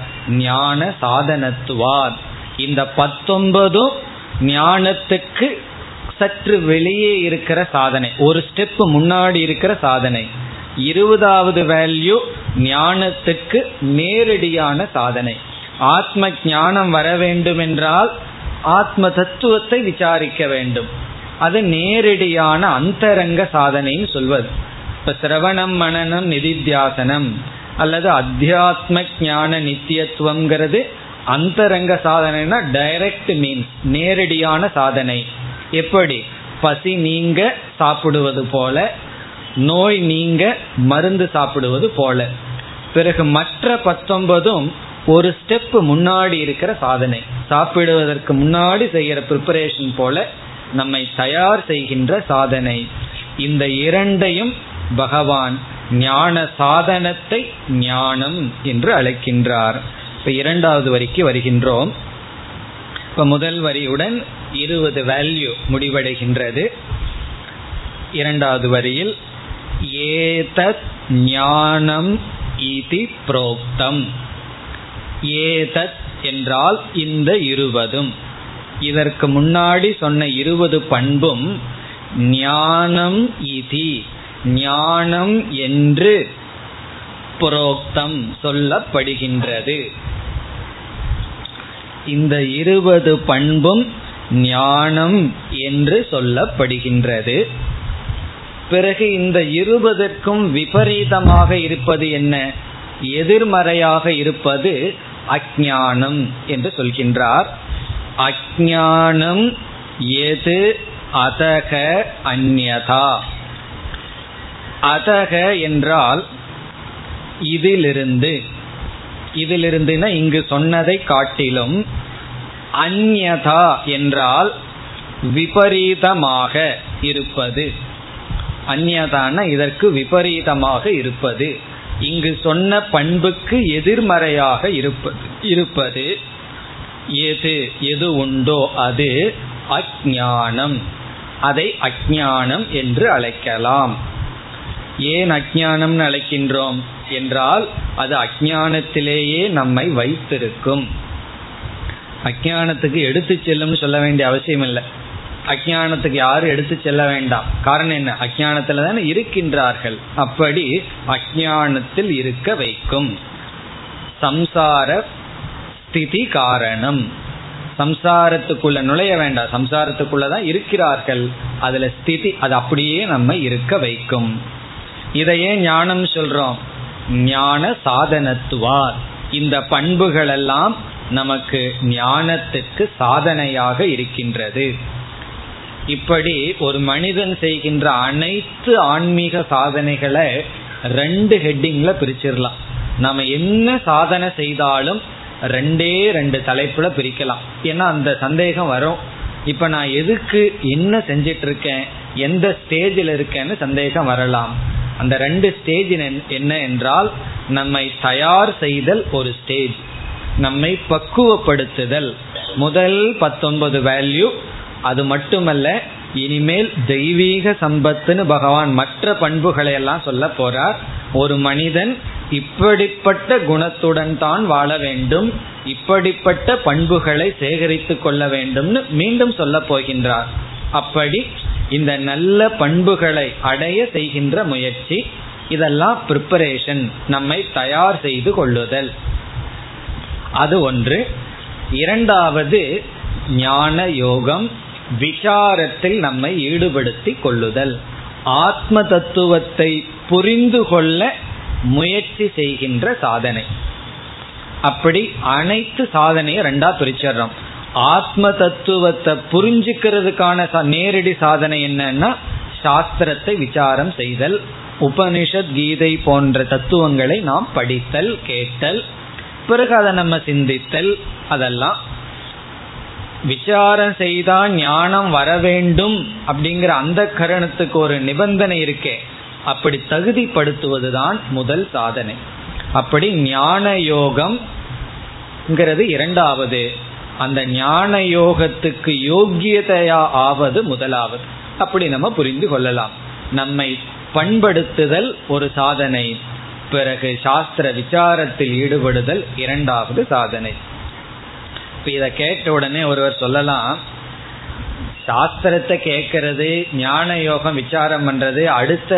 ஞான சாதனத்துவார். இந்த பத்தொன்பதும் ஞானத்துக்கு சற்று வெளியே இருக்கிற சாதனை, ஒரு ஸ்டெப் முன்னாடி இருக்கிற சாதனை. இருபதாவது வேல்யூ ஞானத்துக்கு நேரடியான சாதனை. ஆத்ம ஞானம் வர வேண்டும் என்றால் ஆத்ம தத்துவத்தை விசாரிக்க வேண்டும், அது நேரடியான அந்தரங்க சாதனைன்னு சொல்வது. இப்போ சிரவணம், மனனம், நிதித்தியாசனம் அல்லது அத்தியாத்ம ஞான நித்தியத்துவங்கிறது அந்தரங்க சாதனைனா டைரக்ட் மீன்ஸ், நேரடியான சாதனை. எப்படி பசி நீங்க சாப்பிடுவது போல, நோய் நீங்க மருந்து சாப்பிடுவது போல. பிறகு மற்ற பத்தொன்பதும் ஒரு ஸ்டெப் முன்னாடி இருக்கிற சாதனை, சாப்பிடுவதற்கு முன்னாடி செய்கிற ப்ரிப்பரேஷன் போல நம்மை தயார் செய்கின்ற சாதனை. இந்த இரண்டையும் பகவான் ஞான சாதனத்தை ஞானம் என்று அழைக்கின்றார். இப்ப இரண்டாவது வரிக்கு வருகின்றோம். இப்ப முதல் வரியுடன் இருபது வேல்யூ முடிவடைகின்றது. இரண்டாவது வரியில் ஏதத் ஞானம் இதி ப்ரோக்தம். ஏதத் என்றால் இந்த இருபதும், இதற்கு முன்னாடி சொன்ன இருபது பண்பும் ஞானம் இதி ஞானம் என்று புரோக்தம் சொல்லப்படுகின்றது. இந்த இருபது பண்பும் ஞானம் என்று சொல்லப்படுகின்றது. பிறகு இந்த இருபதற்கும் விபரீதமாக இருப்பது என்ன? எதிர்மறையாக இருப்பது அஞ்ஞானம் என்று சொல்கின்றார். அஞ்ஞானம் எது அதக அந்யதா. அதக என்றால் இதிலிருந்து, இதிலிருந்துனா இங்கு சொன்னதை காட்டிலும், அந்யதா என்றால் விபரீதமாக இருப்பது. அந்யதான இதற்கு விபரீதமாக இருப்பது, இங்கு சொன்ன பண்புக்கு எதிர்மறையாக இருப்பது இருப்பது எது எது உண்டோ அது அஞ்ஞானம். அதை அஞ்ஞானம் என்று அழைக்கலாம். ஏன் அஞ்ஞானம் அழைக்கின்றோம் என்றால் அது அஞ்ஞானத்திலேயே நம்மை வைத்திருக்கும். அஞ்ஞானத்துக்கு எடுத்து செல்லும் சொல்ல வேண்டிய அவசியம் இல்லை. அஞ்ஞானத்துக்கு யாரும் எடுத்து செல்ல வேண்டாம். காரணம் என்ன? அஞ்ஞானத்துல தானே இருக்கின்றார்கள். அப்படி அஞ்ஞானத்தில் இருக்க வைக்கும். சம்சார ஸ்திதி காரணம், சம்சாரத்துக்குள்ள நுழைய வேண்டாம், சம்சாரத்துக்குள்ளதான் இருக்கிறார்கள். அதுல ஸ்திதி அது அப்படியே நம்ம இருக்க வைக்கும். இதையே ஞானம் சொல்றோம். ஞான சாதனத்துவார் இந்த பண்புகள் எல்லாம் நமக்கு ஞானத்துக்கு சாதனையாக இருக்கின்றது. இப்படி ஒரு மனிதன் செய்கின்ற அனைத்து ஆன்மீக சாதனைகளை ரெண்டு ஹெட்டிங்ல பிரிச்சிடலாம். நம்ம என்ன சாதனை செய்தாலும் ரெண்டே ரெண்டு தலைப்புல பிரிக்கலாம். ஏன்னா அந்த சந்தேகம் வரும், இப்ப நான் எதுக்கு என்ன செஞ்சிட்டு இருக்கேன், எந்த ஸ்டேஜில் இருக்கேன்னு சந்தேகம் வரலாம். அந்த ரெண்டு ஸ்டேஜ் என்ன என்றால், நம்மை தயார் செய்தல் ஒரு ஸ்டேஜ், நம்மை பக்குவப்படுத்துதல். முதல் பத்தொன்பது வேல்யூ. அது மட்டுமல்ல, இனிமேல் தெய்வீக சம்பத்துன்னு பகவான் மற்ற பண்புகளை எல்லாம் சொல்ல போறார். ஒரு மனிதன் இப்படிப்பட்ட குணத்துடன் தான் வாழ வேண்டும், இப்படிப்பட்ட பண்புகளை சேகரித்து கொள்ள வேண்டும்னு மீண்டும் சொல்ல போகின்றார். அப்படி இந்த நல்ல பண்புகளை அடைய செய்கின்ற முயற்சி, இதெல்லாம் பிரிப்பரேஷன், நம்மை தயார் செய்து கொள்ளுதல். அது ஒன்று. இரண்டாவது ஞான யோகம், விசாரத்தில் நம்மை ஈடுபடுத்தி கொள்ளுதல், ஆத்ம தத்துவத்தை புரிந்து கொள்ள முயற்சி செய்கின்ற சாதனை. அப்படி அனைத்து சாதனையை ரெண்டா பிரிச்சறோம். ஆத்ம தத்துவத்தை புரிஞ்சுக்கிறதுக்கான நேரடி சாதனை என்னன்னா, சாஸ்திரத்தை விசாரம் செய்தல், உபனிஷத் கீதை போன்ற தத்துவங்களை நாம் படித்தல், கேட்டல், பிறகு அதை நம்ம சிந்தித்தல். அதெல்லாம் விசாரம் செய்தா ஞானம் வர வேண்டும் அப்படிங்கிற அந்த கரணத்துக்கு ஒரு நிபந்தனை இருக்கே, அப்படி தகுதிப்படுத்துவதுதான் முதல் சாதனை. அப்படி ஞான யோகம் இரண்டாவது, அந்த ஞான யோகத்துக்கு யோக்கியதையா ஆவது முதலாவது. அப்படி நம்ம புரிந்து கொள்ளலாம். நம்மை பண்படுத்துதல் ஒரு சாதனை, பிறகு சாஸ்திர விசாரத்தில் ஈடுபடுதல் இரண்டாவது சாதனை. இதை கேட்ட உடனே ஒருவர் சொல்லலாம், சாஸ்திரத்தை கேட்கறது ஞான யோகம் விசாரம் பண்றது, அடுத்த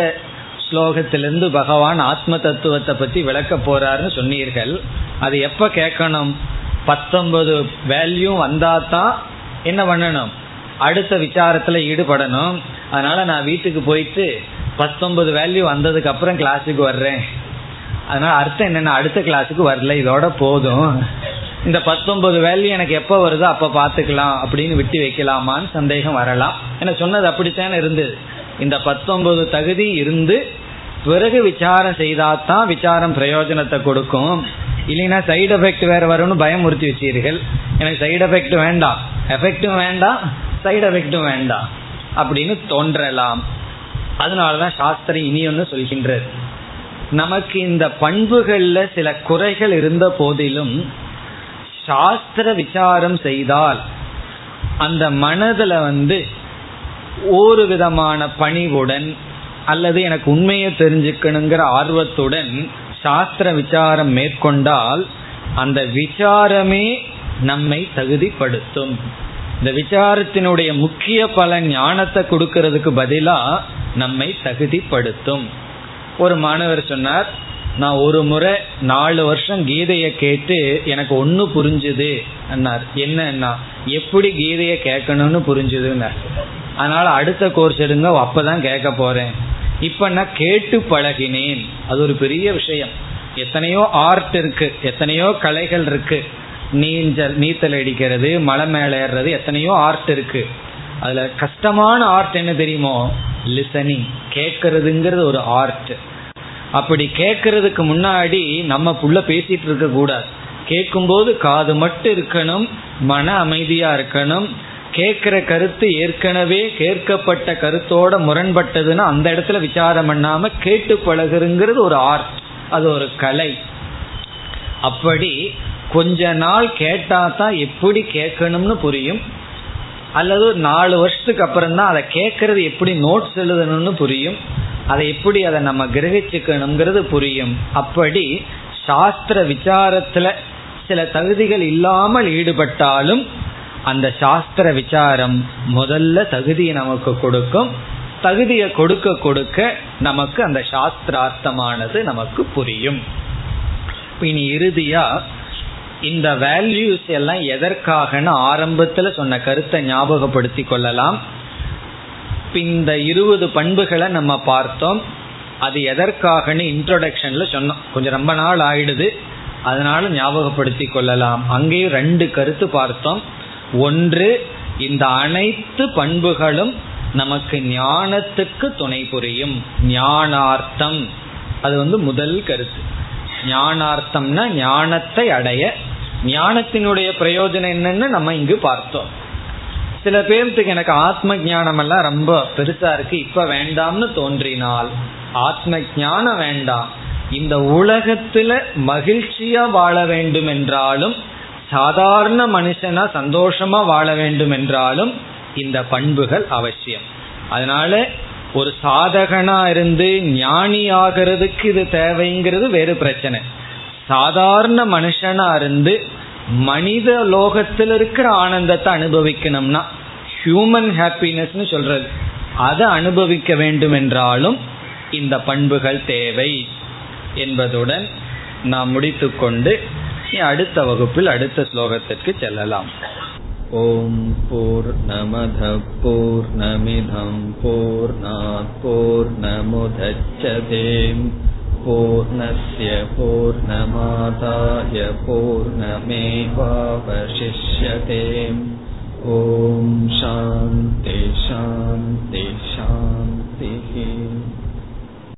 ஸ்லோகத்திலிருந்து பகவான் ஆத்ம தத்துவத்தை பத்தி விளக்க போறாருன்னு சொன்னீர்கள், அது எப்ப கேட்கணும்? பத்தொன்பது வேல்யூ வந்தாதான் என்ன பண்ணணும்? அடுத்த விசாரத்துல ஈடுபடணும். அதனால நான் வீட்டுக்கு போயிட்டு பத்தொன்பது வேல்யூ வந்ததுக்கு அப்புறம் கிளாஸுக்கு வர்றேன், அதனால அர்த்தம் என்னன்னா அடுத்த கிளாஸுக்கு வரல, இதோட போதும், இந்த பத்தொன்பது வேல்யூ எனக்கு எப்போ வருதோ அப்போ பார்த்துக்கலாம் அப்படின்னு விட்டு வைக்கலாமான்னு சந்தேகம் வரலாம். ஏன்னா சொன்னது அப்படித்தானே இருந்தது. இந்த பத்தொன்பது தகுதி இருந்து பிறகு விசாரம் செய்தாதான் விசாரம் பிரயோஜனத்தை கொடுக்கும், இல்லைன்னா சைடு எஃபெக்ட் வேறு வரும்னு பயமுறுத்தி வச்சீர்கள். எனக்கு சைடு எஃபெக்ட் வேண்டாம், எஃபெக்டும் வேண்டாம், சைடு எஃபெக்டும் வேண்டாம் அப்படின்னு தோன்றலாம். அதனால தான் சாஸ்திரம் இனி ஒன்று சொல்கின்றது, நமக்கு இந்த பண்புகள்ல சில குறைகள் இருந்த போதிலும் சாஸ்திர விசாரம் செய்தால் அந்த மனதுல வந்து ஒரு விதமான பணிவுடன் அல்லது எனக்கு உண்மையை தெரிஞ்சுக்கணுங்கிற ஆர்வத்துடன் சாஸ்திர விசாரம் மேற்கொண்டால் அந்த விசாரமே நம்மை தகுதிப்படுத்தும். இந்த விசாரத்தினுடைய முக்கிய பலன் ஞானத்தை கொடுக்கறதுக்கு பதிலா நம்மை தகுதிப்படுத்தும். ஒரு மாணவர் சொன்னார், நான் ஒரு முறை நாலு வருஷம் கீதையை கேட்டு எனக்கு ஒன்று புரிஞ்சுது அண்ணார். என்னன்னா எப்படி கீதையை கேட்கணும்னு புரிஞ்சுதுன்னார். அதனால அடுத்த கோர்ஸ் எடுங்க, அப்பதான் கேட்க போறேன். இப்ப நான் கேட்டு பழகினேன், அது ஒரு பெரிய விஷயம். எத்தனையோ ஆர்ட் இருக்கு, எத்தனையோ கலைகள் இருக்கு, நீஞ்சல் நீச்சல் அடிக்கிறது, மலை மேலே ஏறுறது, எத்தனையோ ஆர்ட் இருக்கு. அதுல கஷ்டமான ஆர்ட் என்ன தெரியுமோ, லிசனிங், கேட்கறதுங்கிறது ஒரு ஆர்ட். அப்படி கேட்கறதுக்கு முன்னாடி நம்ம புள்ள பேசிட்டு இருக்க கூடாது. கேட்கும்போது காது மட்டும் இருக்கணும், மன அமைதியா இருக்கணும். கேட்கிற கருத்து ஏற்கனவே கேட்கப்பட்ட கருத்தோட முரண்பட்டதுன்னா அந்த இடத்துல விசாரம் பண்ணாம கேட்டு பழகுங்கிறது ஒரு ஆர்ட், அது ஒரு கலை. அப்படி கொஞ்ச நாள் கேட்டா தான் எப்படி கேட்கணும்னு புரியும், அல்லது ஒரு நாலு வருஷத்துக்கு அப்புறம் தான் அதை கேட்கறது எப்படி நோட்ஸ் எழுதணும்னு புரியும், அதை எப்படி அதை நம்ம கிரகிச்சுக்கணுங்கிறது புரியும். அப்படி சாஸ்திர விசாரத்துல சில தகுதிகள் இல்லாமல் ஈடுபட்டாலும் அந்த சாஸ்திர விசாரம் முதல்ல தகுதியை நமக்கு கொடுக்கும். தகுதியை கொடுக்க கொடுக்க நமக்கு அந்த சாஸ்திரார்த்தமானது நமக்கு புரியும். இனி இறுதியா இந்த வேல்யூஸ் எல்லாம் எதற்காகன்னு ஆரம்பத்துல சொன்ன கருத்தை ஞாபகப்படுத்தி கொள்ளலாம். இந்த இருபது பண்புகளை நம்ம பார்த்தோம், அது எதற்காகன்னு இன்ட்ரோடக்ஷன்ல சொன்னோம். கொஞ்சம் ரொம்ப நாள் ஆயிடுது, அதனால ஞாபகப்படுத்தி கொள்ளலாம். அங்கேயும் ரெண்டு கருத்து பார்த்தோம். ஒன்று, இந்த அனைத்து பண்புகளும் நமக்கு ஞானத்துக்கு துணை புரியும், ஞானார்த்தம். அது வந்து முதல் கருத்து. ஞானார்த்தம்னா ஞானத்தை அடைய. ஞானத்தினுடைய பிரயோஜனம் என்னன்னு நம்ம இங்கு பார்த்தோம். சில பேர்த்துக்கு எனக்கு ஆத்ம ஞானம் எல்லாம் ரொம்ப பெருசா இருக்கு, இப்ப வேண்டாம்னு தோன்றினால் ஆத்ம ஞானம் வேண்டாம். இந்த உலகத்துல மகிழ்ச்சியா வாழ வேண்டும் என்றாலும், சாதாரண மனுஷனா சந்தோஷமா வாழ வேண்டும் என்றாலும் இந்த பண்புகள் அவசியம். அதனால ஒரு சாதகனா இருந்து ஞானி ஆகிறதுக்கு இது தேவைங்கிறது வேறு பிரச்சனை. சாதாரண மனுஷனா இருந்து மனித லோகத்தில் இருக்கிற ஆனந்தத்தை அனுபவிக்கணும்னா, ஹியூமன் ஹாப்பினஸ்னு சொல்றது, அதை அனுபவிக்க வேண்டும் என்றாலும் இந்த பண்புகள் தேவை என்பதுடன் நாம் முடித்து கொண்டு அடுத்த வகுப்பில் அடுத்த ஸ்லோகத்திற்கு செல்லலாம். ஓம் பூர்ணமத பூர்ணமிதம் பூர்ணாத் பூர்ணமுதச்யதே பூர்ணஸ்ய பூர்ணமாதாய பூர்ணமேவாவசிஷ்யதே. ஓம் சாந்தி சாந்தி.